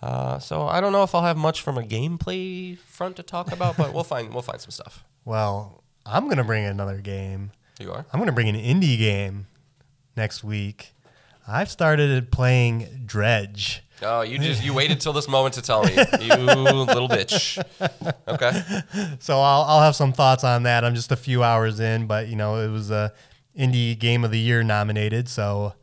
uh, so I don't know if I'll have much from a gameplay front to talk about, but we'll find we'll find some stuff. Well, I'm gonna bring another game. You are? I'm gonna bring an indie game next week. I've started playing Dredge. Oh, you just you waited till this moment to tell me, you little bitch. Okay. So I'll I'll have some thoughts on that. I'm just a few hours in, but you know it was a indie game of the year nominated. So,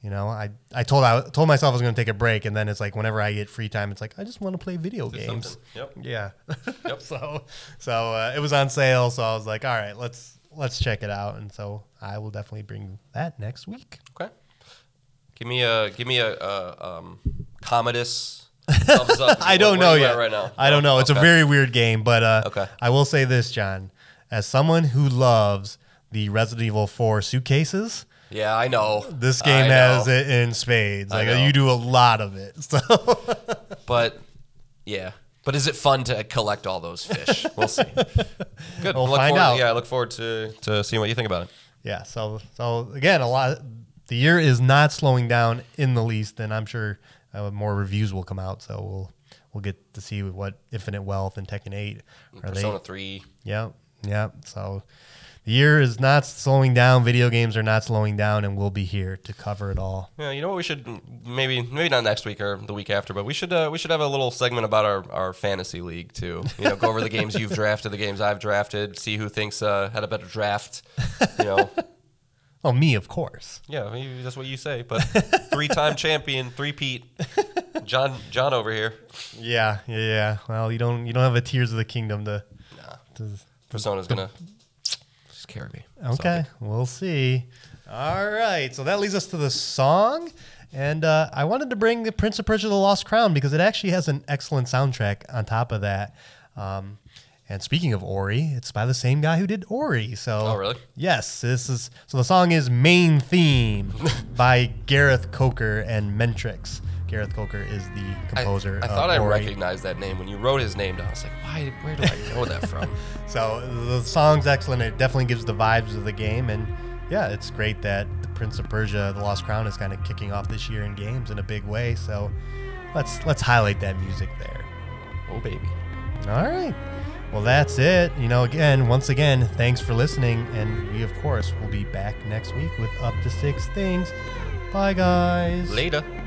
you know, I I told I told myself I was going to take a break, and then it's like whenever I get free time, it's like I just want to play video Did games. Something. Yep. Yeah. Yep. so so uh, it was on sale, so I was like, all right, let's let's check it out, and so I will definitely bring that next week. Okay. Give me a give me a, a um, Commodus thumbs up. I don't know yet. Right now? I don't know. It's okay. A very weird game, but uh, okay. I will say this, John, as someone who loves the Resident Evil four suitcases. Yeah, I know. This game I has know. it in spades. Like you do a lot of it. So, but yeah, but is it fun to collect all those fish? We'll see. Good. We'll find out. Yeah, I look forward to to seeing what you think about it. Yeah. So so again, a lot. Of, The year is not slowing down in the least, and I'm sure uh, more reviews will come out. So we'll we'll get to see what Infinite Wealth and Tekken eight. Are Persona they? three. Yeah, yeah. So The year is not slowing down. Video games are not slowing down, and we'll be here to cover it all. Yeah, you know what? We should maybe maybe not next week or the week after, but we should uh, we should have a little segment about our, our fantasy league too. You know, go over the games you've drafted, the games I've drafted, see who thinks uh, had a better draft. You know. Oh, me, of course. Yeah, I mean, that's what you say. But three-time champion, three-peat, John, John over here. Yeah, yeah, yeah. Well, you don't, you don't have a Tears of the Kingdom to. Nah. to Persona's to, gonna just carry me. Okay, we'll see. All right, so that leads us to the song, and uh, I wanted to bring the Prince of Persia: The Lost Crown because it actually has an excellent soundtrack on top of that. Um, And speaking of Ori, it's by the same guy who did Ori. So, oh, really? Yes. This is so the song is Main Theme by Gareth Coker and Mentrix. Gareth Coker is the composer I, I of thought I Ori. Recognized that name. When you wrote his name down, I was like, why, where do I know that from? So the song's excellent. It definitely gives the vibes of the game. And, yeah, it's great that the Prince of Persia, The Lost Crown, is kind of kicking off this year in games in a big way. So let's let's highlight that music there. Oh, baby. All right. Well, that's it. You know, again, once again, thanks for listening. And we, of course, will be back next week with Up to Six Things. Bye, guys. Later.